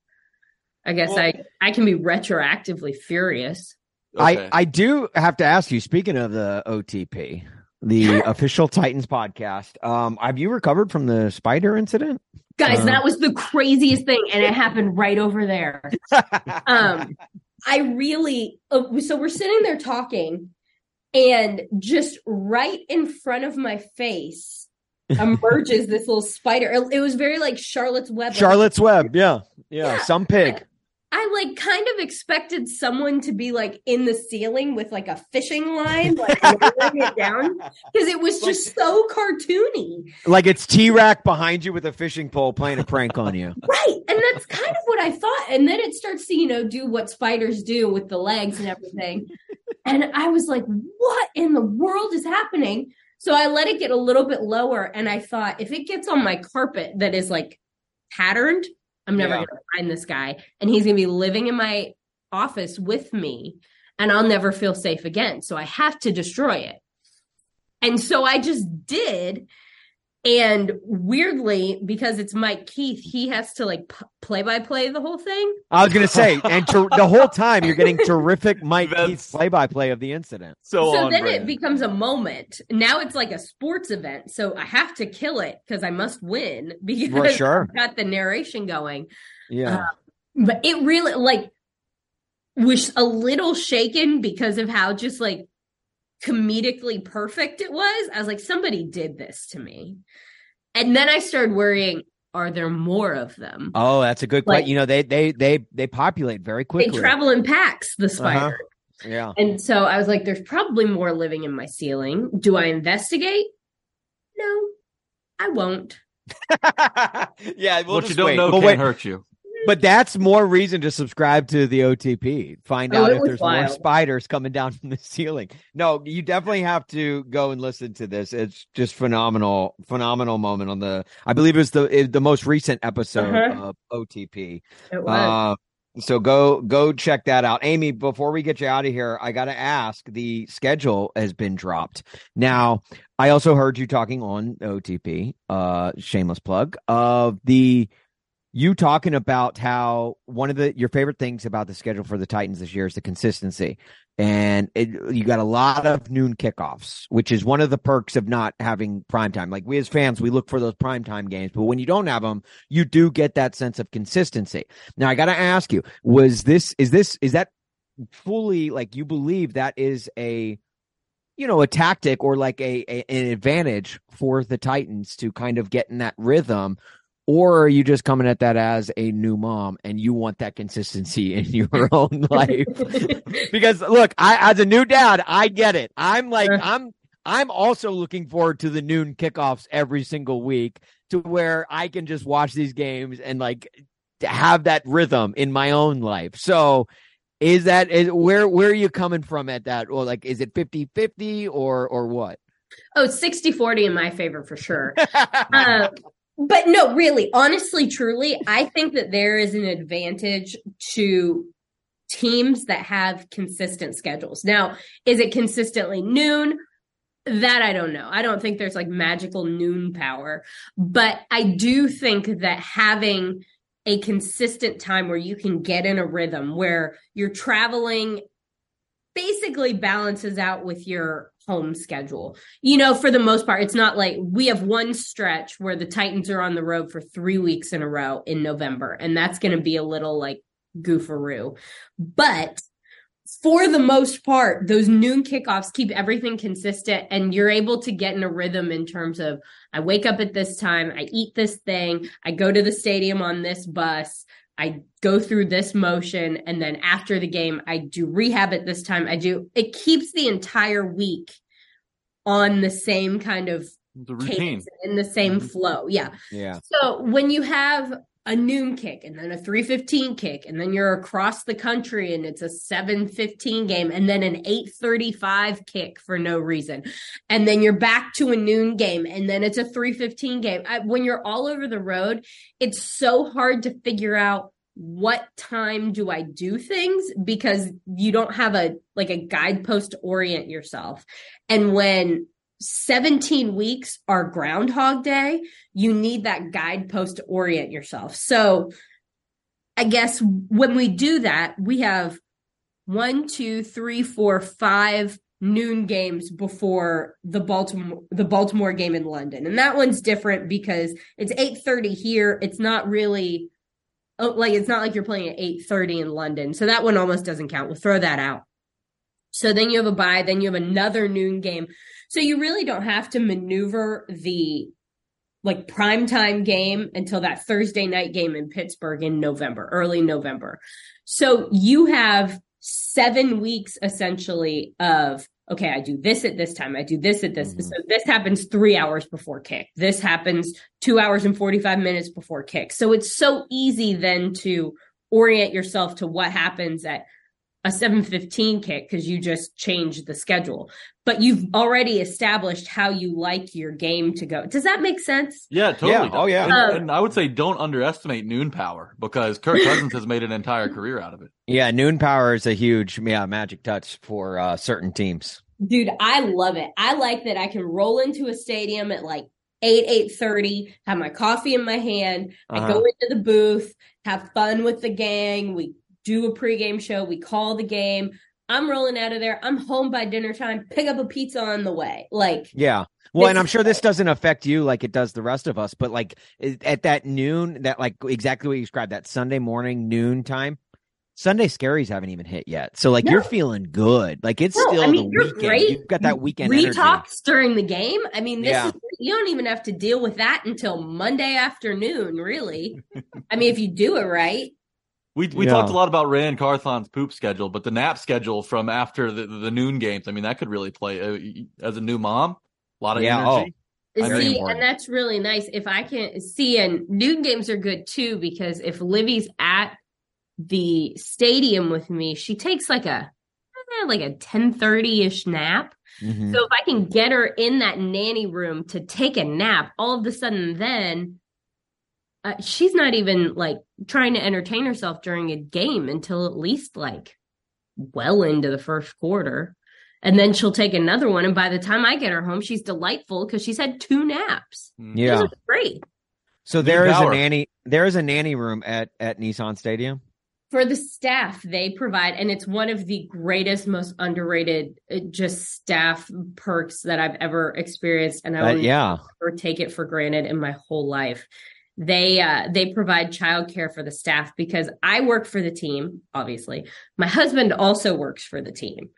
I guess well, I, I can be retroactively furious. Okay. I, I do have to ask you, speaking of the O T P, the official Titans podcast, um, have you recovered from the spider incident? Guys, uh, that was the craziest thing, and it happened right over there. um, I really – so we're sitting there talking, and just right in front of my face emerges this little spider. It, it was very like Charlotte's Web. Charlotte's Web, yeah. Yeah, yeah, some pig. I like kind of expected someone to be like in the ceiling with like a fishing line, like nailing it down, because it was just so cartoony. Like it's T-Rack behind you with a fishing pole playing a prank on you. Right. And that's kind of what I thought. And then it starts to, you know, do what spiders do with the legs and everything. And I was like, what in the world is happening? So I let it get a little bit lower. And I thought, if it gets on my carpet that is like patterned, I'm never yeah. going to find this guy, and he's going to be living in my office with me, and I'll never feel safe again. So I have to destroy it. And so I just did. And weirdly, because it's Mike Keith, he has to like p- play by play the whole thing. I was going to say, and ter- the whole time you're getting terrific Mike Keith play by play of the incident. So, so then brand. It becomes a moment. Now it's like a sports event. So I have to kill it because I must win because For sure. I've got the narration going. Yeah. Uh, but it really like was a little shaken because of how just like comedically perfect it was. I was like, somebody did this to me. And then I started worrying, are there more of them? Oh, that's a good like, question. You know, they they they they populate very quickly. They travel in packs, the spider. Uh-huh. Yeah. And so I was like, there's probably more living in my ceiling. Do I investigate? No, I won't. Yeah, we'll what just you don't wait. know we'll can wait. hurt you. But that's more reason to subscribe to the O T P. Find oh, out if there's wild. more spiders coming down from the ceiling. No, you definitely have to go and listen to this. It's just phenomenal, phenomenal moment on the, I believe it was the it, the most recent episode uh-huh. of O T P. It was. Uh, so go, go check that out. Amie, before we get you out of here, I got to ask, the schedule has been dropped. Now, I also heard you talking on O T P, uh, shameless plug, of the You talking about how one of the your favorite things about the schedule for the Titans this year is the consistency, and it, you got a lot of noon kickoffs, which is one of the perks of not having primetime. Like we as fans, we look for those primetime games, but when you don't have them, you do get that sense of consistency. Now I got to ask you: Was this is this is that fully like you believe that is a you know a tactic or like a, a an advantage for the Titans to kind of get in that rhythm? Or are you just coming at that as a new mom and you want that consistency in your own life? Because look, I, as a new dad, I get it. I'm like, I'm, I'm also looking forward to the noon kickoffs every single week, to where I can just watch these games and like have that rhythm in my own life. So is that, is where, where are you coming from at that? Or like, is it fifty fifty or, or what? Oh, it's sixty forty in my favor for sure. um, but no, really, honestly, truly, I think that there is an advantage to teams that have consistent schedules. Now, is it consistently noon? That I don't know. I don't think there's like magical noon power, but I do think that having a consistent time where you can get in a rhythm where you're traveling basically balances out with your home schedule. You know, for the most part, it's not like we have one stretch where the Titans are on the road for three weeks in a row in November, and that's going to be a little like goofaroo. But for the most part, those noon kickoffs keep everything consistent, and you're able to get in a rhythm in terms of, I wake up at this time, I eat this thing, I go to the stadium on this bus, I go through this motion, and then after the game, I do rehab at this time. I do. It keeps the entire week on the same kind of the routine, in the same flow. Yeah. Yeah. So when you have a noon kick and then a three fifteen kick, and then you're across the country and it's a seven fifteen game, and then an eight thirty-five kick for no reason, and then you're back to a noon game, and then it's a three fifteen game. I, when you're all over the road, it's so hard to figure out what time do I do things, because you don't have a like a guidepost to orient yourself. And when seventeen weeks are Groundhog Day, you need that guidepost to orient yourself. So I guess when we do that, we have one, two, three, four, five noon games before the Baltimore, the Baltimore game in London. And that one's different because it's eight thirty here. It's not really like, it's not like you're playing at eight thirty in London. So that one almost doesn't count. We'll throw that out. So then you have a bye, then you have another noon game. So you really don't have to maneuver the like primetime game until that Thursday night game in Pittsburgh in November, early November. So you have seven weeks essentially of, okay, I do this at this time. I do this at this. Mm-hmm. So this happens three hours before kick. This happens two hours and forty-five minutes before kick. So it's so easy then to orient yourself to what happens at a seven fifteen kick, because you just changed the schedule, but you've already established how you like your game to go. Does that make sense? Yeah, totally. Yeah. Oh, yeah. And, um, and I would say don't underestimate noon power, because Kirk Cousins has made an entire career out of it. Yeah, noon power is a huge yeah, magic touch for uh, certain teams. Dude, I love it. I like that I can roll into a stadium at like eight, eight thirty, have my coffee in my hand. Uh-huh. I go into the booth, have fun with the gang. We do a pregame show. We call the game. I'm rolling out of there. I'm home by dinner time. Pick up a pizza on the way. Like, yeah. Well, and I'm sure this doesn't affect you like it does the rest of us, but like at that noon, that like exactly what you described, that Sunday morning, noon time, Sunday scaries haven't even hit yet. So like no. You're feeling good. Like it's no, still I mean, the you're weekend. Great. You've got that weekend energy. We talked during the game. I mean, this yeah. is, you don't even have to deal with that until Monday afternoon, really. I mean, if you do it right. We we yeah. talked a lot about Rand Carthon's poop schedule, but the nap schedule from after the, the noon games, I mean, that could really play. As a new mom, a lot of yeah, energy. Oh. See, and that's really nice. If I can see, and noon games are good too, because if Livy's at the stadium with me, she takes like a like a ten thirty-ish nap. Mm-hmm. So if I can get her in that nanny room to take a nap, all of a sudden then Uh, she's not even like trying to entertain herself during a game until at least like well into the first quarter. And then she'll take another one. And by the time I get her home, she's delightful because she's had two naps. Yeah. Those are great. So there is a nanny, there is a nanny room at, at Nissan Stadium. For the staff, they provide, and it's one of the greatest, most underrated just staff perks that I've ever experienced. And I will uh, yeah. never take it for granted in my whole life. They uh, they provide childcare for the staff, because I work for the team, obviously. My husband also works for the team.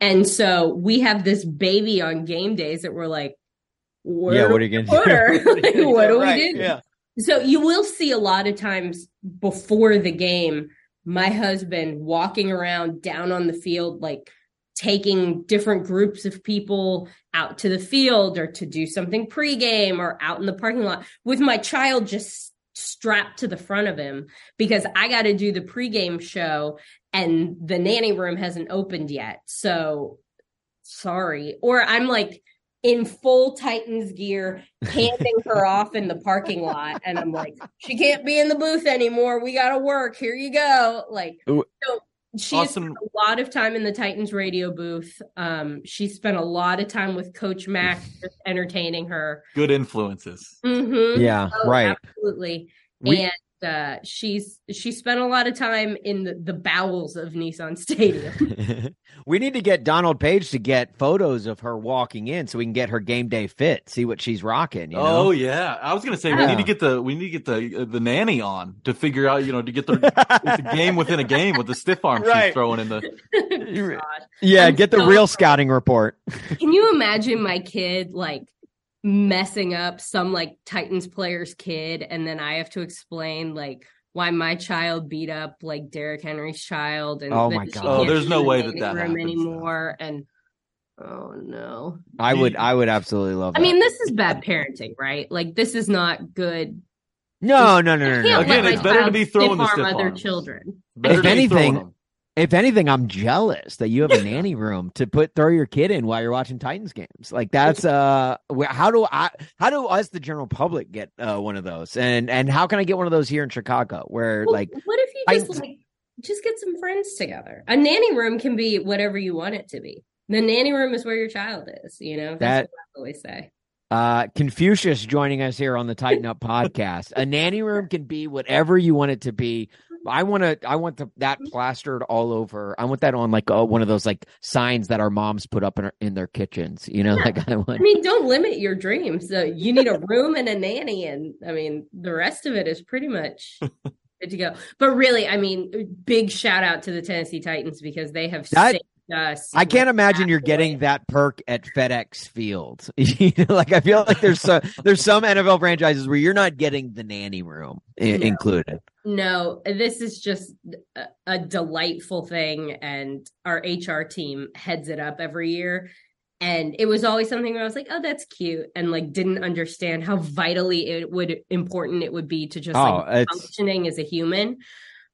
And so we have this baby on game days that we're like, yeah, what are you going to do? Like, do what do right. we do? Yeah. So you will see a lot of times before the game, my husband walking around down on the field, like taking different groups of people out to the field or to do something pregame or out in the parking lot with my child just strapped to the front of him because I got to do the pregame show and the nanny room hasn't opened yet. So sorry. Or I'm like in full Titans gear, handing her off in the parking lot. And I'm like, she can't be in the booth anymore. We got to work. Here you go. Like, so she awesome. spent a lot of time in the Titans radio booth. Um, she spent a lot of time with Coach Mack, just entertaining her. Good influences. Mm-hmm. Yeah, oh, right. Absolutely. We- and uh, she's she spent a lot of time in the, the bowels of Nissan Stadium. We need to get Donald Page to get photos of her walking in so we can get her game day fit, see what she's rocking. You know? Oh yeah, I was gonna say yeah. we need to get the we need to get the uh, the nanny on to figure out, you know, to get the it's a game within a game with the stiff arm right. she's throwing in the. yeah, I'm get the so real scouting report. Can you imagine my kid like messing up some like Titans player's kid, and then I have to explain like why my child beat up like Derrick Henry's child, and oh my god, oh, there's no way that that happens anymore, though. And oh no, I would, I would absolutely love. That. I mean, this is bad parenting, right? Like this is not good. No, no, no, no, no. Again, it's better to be throwing the stiff arm other children. If anything, if anything, I'm jealous that you have a nanny room to put throw your kid in while you're watching Titans games. Like that's uh, how do I, how do us the general public get uh, one of those, and and how can I get one of those here in Chicago? Where well, like, what if you just I, like just get some friends together? A nanny room can be whatever you want it to be. The nanny room is where your child is. You know, that's that, what I always say. Uh, Confucius joining us here on the Titan Up podcast. A nanny room can be whatever you want it to be. I want to. I want the, that plastered all over. I want that on like oh, one of those like signs that our moms put up in, our, in their kitchens. You know, yeah. like I, want... I mean, don't limit your dreams. So you need a room and a nanny, and I mean, the rest of it is pretty much good to go. But really, I mean, big shout out to the Tennessee Titans because they have that... saved us. I can't imagine you're getting that perk at FedEx Field. You know, like I feel like there's so, there's some N F L franchises where you're not getting the nanny room in- no. included. No, this is just a, a delightful thing, and our H R team heads it up every year. And it was always something where I was like, "Oh, that's cute," and like didn't understand how vitally it would important it would be to just oh, like functioning as a human.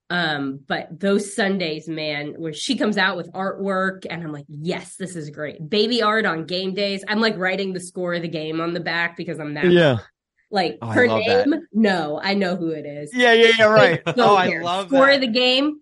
Um, but those Sundays, man, where she comes out with artwork and I'm like, yes, this is great. Baby art on game days. I'm like writing the score of the game on the back because I'm that. Yeah. Like oh, her name. That. No, I know who it is. Yeah. Yeah. Yeah. Right. Like, oh, care. I love score that. Score of the game.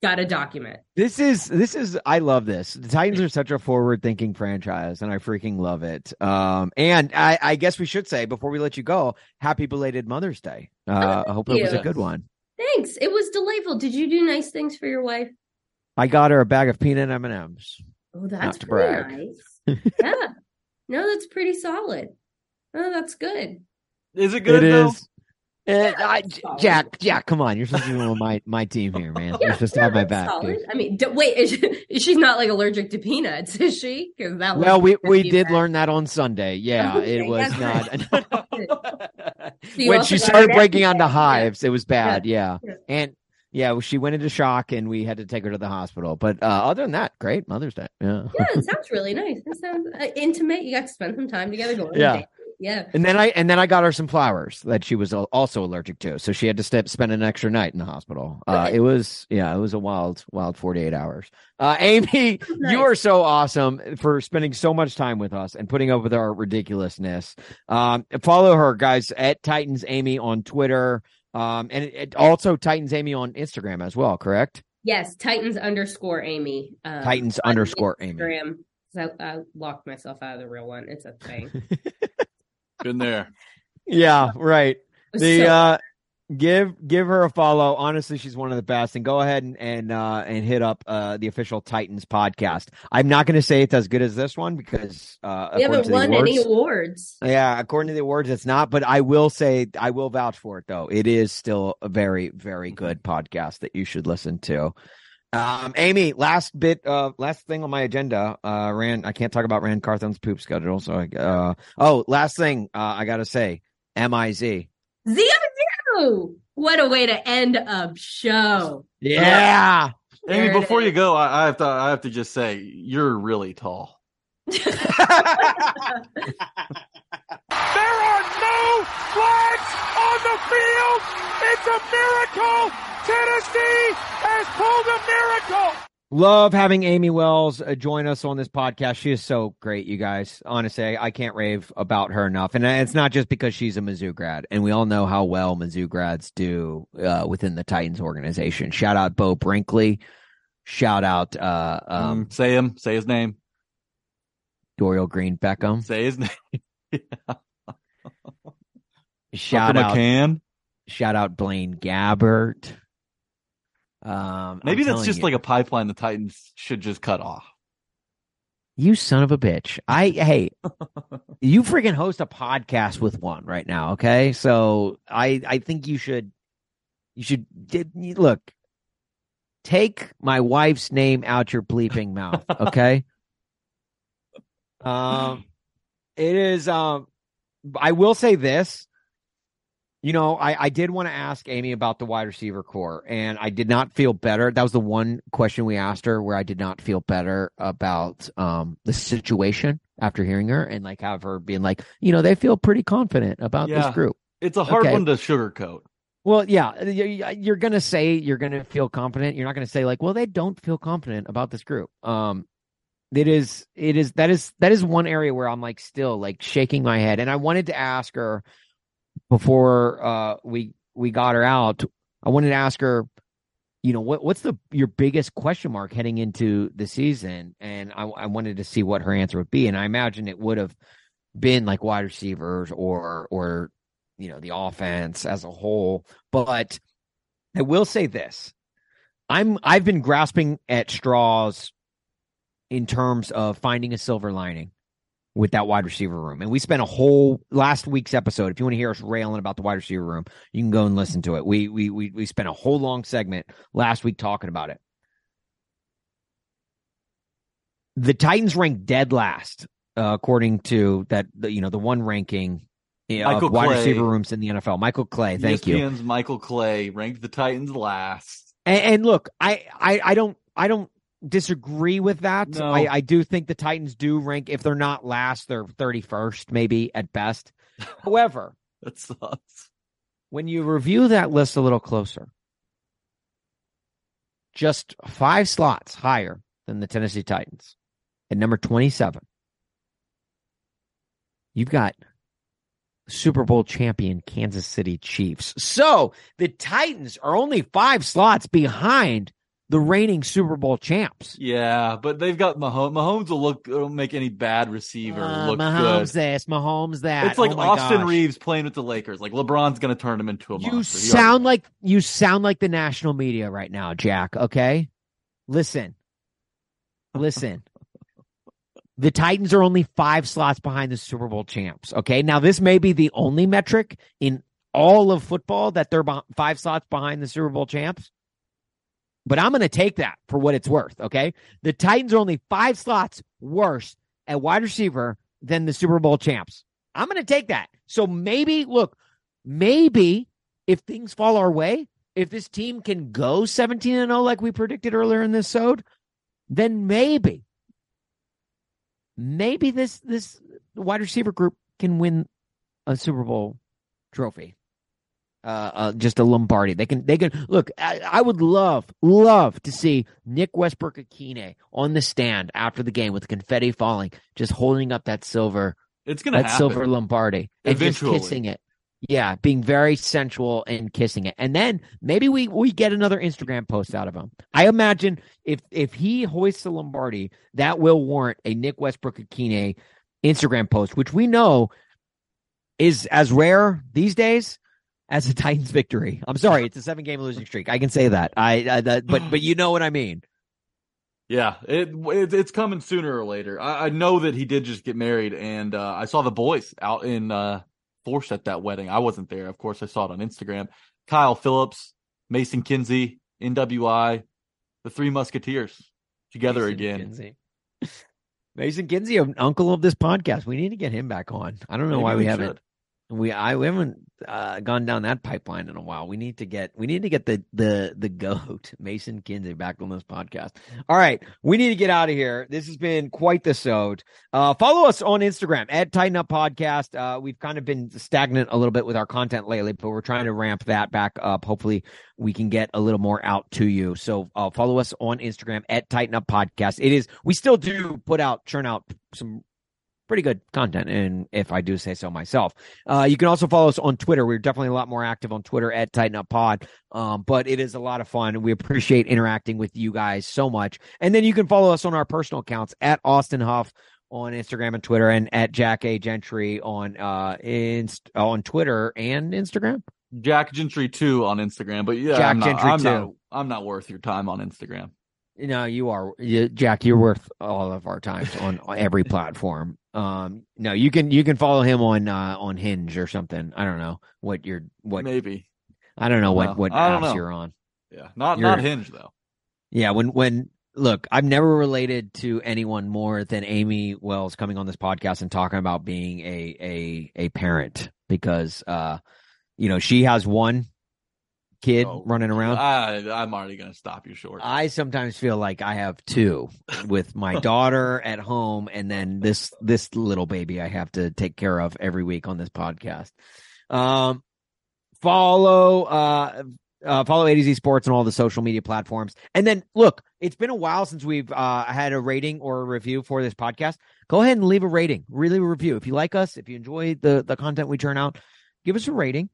Got a document. This is, this is, I love this. The Titans are such a forward thinking franchise and I freaking love it. Um, and I, I guess we should say before we let you go, happy belated Mother's Day. Uh, oh, I hope you. It was a good one. Thanks. It was delightful. Did you do nice things for your wife? I got her a bag of peanut M and M's. Oh, that's pretty nice. Yeah. No, that's pretty solid. Oh, that's good. Is it good? It though? Is. Yeah, it, I, Jack, Jack, come on. You're supposed to be on my, my team here, man. Yeah, you're supposed to have my back. I mean, d- wait, is she, she's not like allergic to peanuts, is she? That well, we, we did bad. learn that on Sunday. Yeah, okay, it was not. So when she started breaking onto hives, yeah. it was bad. Yeah. yeah. And yeah, well, she went into shock and we had to take her to the hospital. But uh, other than that, great Mother's Day. Yeah. Yeah, it sounds really nice. It sounds uh, intimate. You got to spend some time together going yeah. to Yeah. And then I and then I got her some flowers that she was also allergic to. So she had to step, spend an extra night in the hospital. Uh, it was yeah, it was a wild, wild forty-eight hours. Uh, Amie, nice. You are so awesome for spending so much time with us and putting up with our ridiculousness. Um, follow her, guys, at Titans Amie on Twitter. Um, and it, it also Titans Amie on Instagram as well, correct? Yes, Titans underscore Amie. Um, Titans underscore Instagram, Amie. I, I locked myself out of the real one. It's a thing. Been there. Yeah, right. The uh give give her a follow. Honestly, she's one of the best. And go ahead and and uh and hit up uh the official Titans podcast. I'm not gonna say it's as good as this one because uh we haven't won awards, any awards. Yeah, according to the awards, it's not, but I will say I will vouch for it though. It is still a very, very good podcast that you should listen to. Um, Amie, last bit, uh, last thing on my agenda, uh, Rand, I can't talk about Rand Carthon's poop schedule. So, I, uh, oh, last thing, uh, I gotta say, M I Z. Zero, zero. What a way to end a show. Yeah. Amie, before you go, I, I have to I have to just say you're really tall. There are no flags on the field. It's a miracle. Tennessee has pulled a miracle. Love having Amie Wells join us on this podcast. She is so great, you guys. Honestly, I can't rave about her enough. And it's not just because she's a Mizzou grad. And we all know how well Mizzou grads do uh, within the Titans organization. Shout out Bo Brinkley. Shout out. Uh, um, say him. Say his name. Dorial Green Beckham. Say his name. Yeah. Shout Dr. out. McCann. Shout out Blaine Gabbert. Um, Maybe I'm that's just you, like a pipeline the Titans should just cut off. You son of a bitch. I Hey, you freaking host a podcast with one right now, okay? So I, I think you should, you should, look, take my wife's name out your bleeping mouth, okay? um, It is, um, I will say this. You know, I, I did want to ask Amie about the wide receiver core, and I did not feel better. That was the one question we asked her where I did not feel better about um, the situation after hearing her, and like have her being like, you know, they feel pretty confident about yeah, this group. It's a hard okay. one to sugarcoat. Well, yeah, you're going to say you're going to feel confident. You're not going to say like, well, they don't feel confident about this group. Um, it is, it is, that is, that is one area where I'm like still like shaking my head. And I wanted to ask her, Before uh, we we got her out, I wanted to ask her, you know, what what's the your biggest question mark heading into the season? And I, I wanted to see what her answer would be. And I imagine it would have been like wide receivers or or you know the offense as a whole. But I will say this: I'm I've been grasping at straws in terms of finding a silver lining with that wide receiver room. And we spent a whole last week's episode. If you want to hear us railing about the wide receiver room, you can go and listen to it. We we we we spent a whole long segment last week talking about it. The Titans ranked dead last, uh, according to that, the, you know, the one ranking Michael of wide Clay, receiver rooms in the N F L. Michael Clay, thank E S P N's you. Michael Clay ranked the Titans last. And, and look, I, I I don't I don't. disagree with that. No. I, I do think the Titans do rank, if they're not last, they're thirty-first, maybe at best. However, that sucks. When you review that list a little closer, just five slots higher than the Tennessee Titans at number twenty-seven, you've got Super Bowl champion Kansas City Chiefs. So the Titans are only five slots behind the reigning Super Bowl champs. Yeah, but they've got Mahomes. Mahomes will look, it'll make any bad receiver uh, look Mahomes good. Mahomes this, Mahomes that. It's like oh Austin gosh. Reeves playing with the Lakers. Like LeBron's going to turn him into a you monster. Sound already... like, you sound like the national media right now, Jack, okay? Listen. Listen. The Titans are only five slots behind the Super Bowl champs, okay? Now, this may be the only metric in all of football that they're five slots behind the Super Bowl champs. But I'm going to take that for what it's worth, okay? The Titans are only five slots worse at wide receiver than the Super Bowl champs. I'm going to take that. So maybe, look, maybe if things fall our way, if this team can go seventeen and oh like we predicted earlier in this episode, then maybe, maybe this this wide receiver group can win a Super Bowl trophy. Uh, uh, just a Lombardi. They can, they can look. I, I would love, love to see Nick Westbrook-Akine on the stand after the game with the confetti falling, just holding up that silver. It's gonna that happen. silver Lombardi eventually, and just kissing it. Yeah, being very sensual and kissing it, and then maybe we we get another Instagram post out of him. I imagine if if he hoists the Lombardi, that will warrant a Nick Westbrook-Akine Instagram post, which we know is as rare these days as a Titans victory. I'm sorry, it's a seven-game losing streak. I can say that. I, I that, but but you know what I mean. Yeah, it, it it's coming sooner or later. I, I know that he did just get married, and uh, I saw the boys out in uh, force at that wedding. I wasn't there, of course. I saw it on Instagram. Kyle Phillips, Mason Kinsey, N W I, the Three Musketeers together Mason again. Kinsey. Mason Kinsey, uncle of this podcast. We need to get him back on. I don't know Maybe why we, we haven't. We I we haven't uh, gone down that pipeline in a while. We need to get we need to get the the the goat Mason Kinsey back on this podcast. All right, we need to get out of here. This has been quite the sode. Uh, follow us on Instagram at Titan Up Podcast. Uh, we've kind of been stagnant a little bit with our content lately, but we're trying to ramp that back up. Hopefully, we can get a little more out to you. So uh, follow us on Instagram at Titan Up Podcast. It is we still do put out churn out some pretty good content, and if I do say so myself. Uh, you can also follow us on Twitter. We're definitely a lot more active on Twitter at Titan Up Pod, um, but it is a lot of fun. We appreciate interacting with you guys so much. And then you can follow us on our personal accounts at Austin Huff on Instagram and Twitter, and at Jack A. Gentry on uh inst- on Twitter and Instagram. Jack Gentry two on Instagram, but yeah, Jack I'm not, Gentry I'm not, I'm not worth your time on Instagram. No, you are, you, Jack. You're worth all of our times on every platform. Um, no, you can you can follow him on uh, on Hinge or something. I don't know what you're what maybe. I don't know well, what what apps know. You're on. Yeah, not you're, not Hinge though. Yeah, when when look, I've never related to anyone more than Amie Wells coming on this podcast and talking about being a a a parent because uh, you know, she has one kid oh, running around. I, I'm already going to stop you short. I sometimes feel like I have two with my daughter at home, and then this this little baby I have to take care of every week on this podcast. Um, follow uh, uh, follow A to Z Sports on all the social media platforms, and then look, it's been a while since we've uh, had a rating or a review for this podcast. Go ahead and leave a rating, really a review. If you like us, if you enjoy the the content we turn out, give us a rating.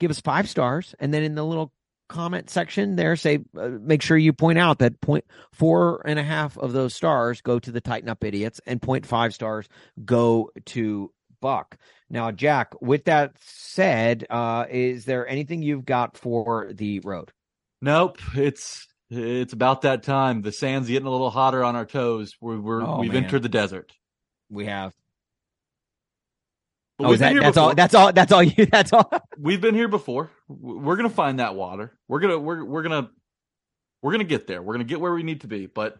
Give us five stars, and then in the little comment section there, say uh, make sure you point out that point four and a half of those stars go to the Titan Up Idiots, and point five stars go to Buck. Now, Jack, with that said, uh, is there anything you've got for the road? Nope, it's it's about that time. The sand's getting a little hotter on our toes. We're, we're oh, we've man. entered the desert. We have. But oh, that, that's before. all. That's all. That's all. You. That's all. We've been here before. We're gonna find that water. We're gonna. We're we're gonna. We're gonna get there. We're gonna get where we need to be. But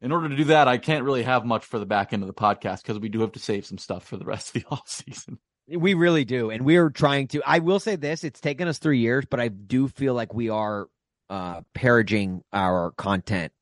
in order to do that, I can't really have much for the back end of the podcast because we do have to save some stuff for the rest of the off season. We really do, and we are trying to. I will say this: it's taken us three years, but I do feel like we are uh, paraging our content.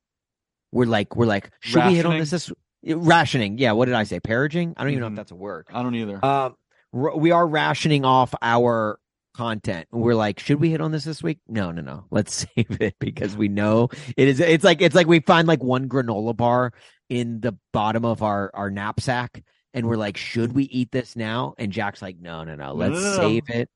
We're like, we're like, should Rationing? we hit on this? this- Rationing, yeah. What did I say? Paraging? I don't even mm-hmm. know if that's a word. I don't either. Uh, r- we are rationing off our content. We're like, should we hit on this this week? No, no, no. Let's save it because we know it is. It's like it's like we find like one granola bar in the bottom of our our knapsack, and we're like, should we eat this now? And Jack's like, no, no, no. Let's no. save it.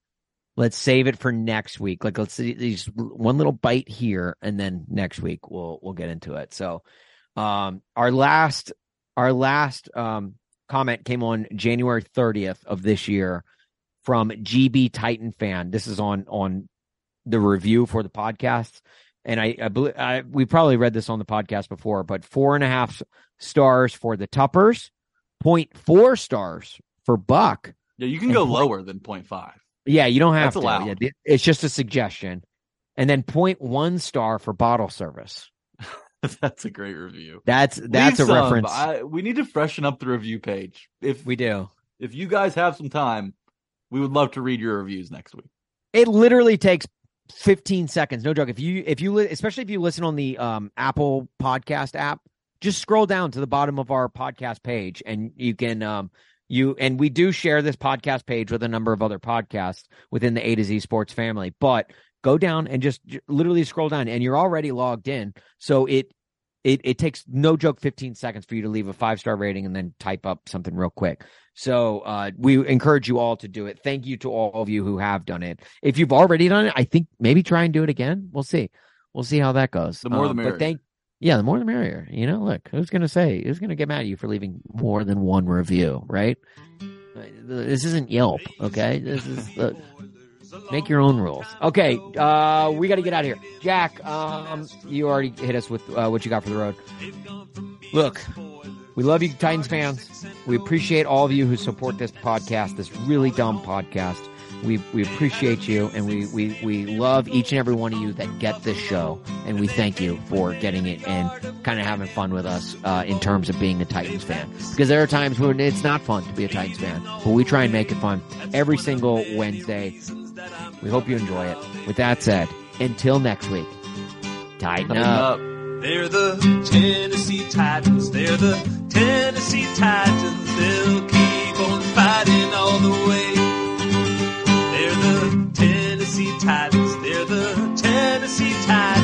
Let's save it for next week. Like, let's just one little bite here, and then next week we'll we'll get into it. So, um, our last. Our last um, comment came on January thirtieth of this year from G B Titan Fan. This is on on the review for the podcast, and I, I, believe, I we probably read this on the podcast before, but four and a half stars for the Tuppers, point four stars for Buck. Yeah, you can go lower than point five. Yeah, you don't have That's to. Allowed. Yeah, it's just a suggestion, and then point one star for Bottle Service. That's a great review. That's that's Leave a some. reference. I, we need to freshen up the review page. If we do, if you guys have some time, we would love to read your reviews next week. It literally takes fifteen seconds. No joke. If you if you especially if you listen on the um, Apple Podcast app, just scroll down to the bottom of our podcast page, and you can um, you and we do share this podcast page with a number of other podcasts within the A to Z Sports family, but. Go down and just literally scroll down, and you're already logged in. So it it it takes, no joke, fifteen seconds for you to leave a five-star rating and then type up something real quick. So uh, we encourage you all to do it. Thank you to all of you who have done it. If you've already done it, I think maybe try and do it again. We'll see. We'll see how that goes. The more uh, the merrier. But thank, yeah, the more the merrier. You know, look, who's going to say, who's going to get mad at you for leaving more than one review, right? This isn't Yelp, okay? This is the... Make your own rules. Okay, uh, we got to get out of here. Jack, um, you already hit us with uh, what you got for the road. Look, we love you Titans fans. We appreciate all of you who support this podcast, this really dumb podcast. We we appreciate you, and we, we, we love each and every one of you that get this show, and we thank you for getting it and kind of having fun with us uh, in terms of being a Titans fan. Because there are times when it's not fun to be a Titans fan, but we try and make it fun every single Wednesday. We hope you enjoy it. With that said, until next week, Titan up. They're the Tennessee Titans. They're the Tennessee Titans. They'll keep on fighting all the way. They're the Tennessee Titans. They're the Tennessee Titans.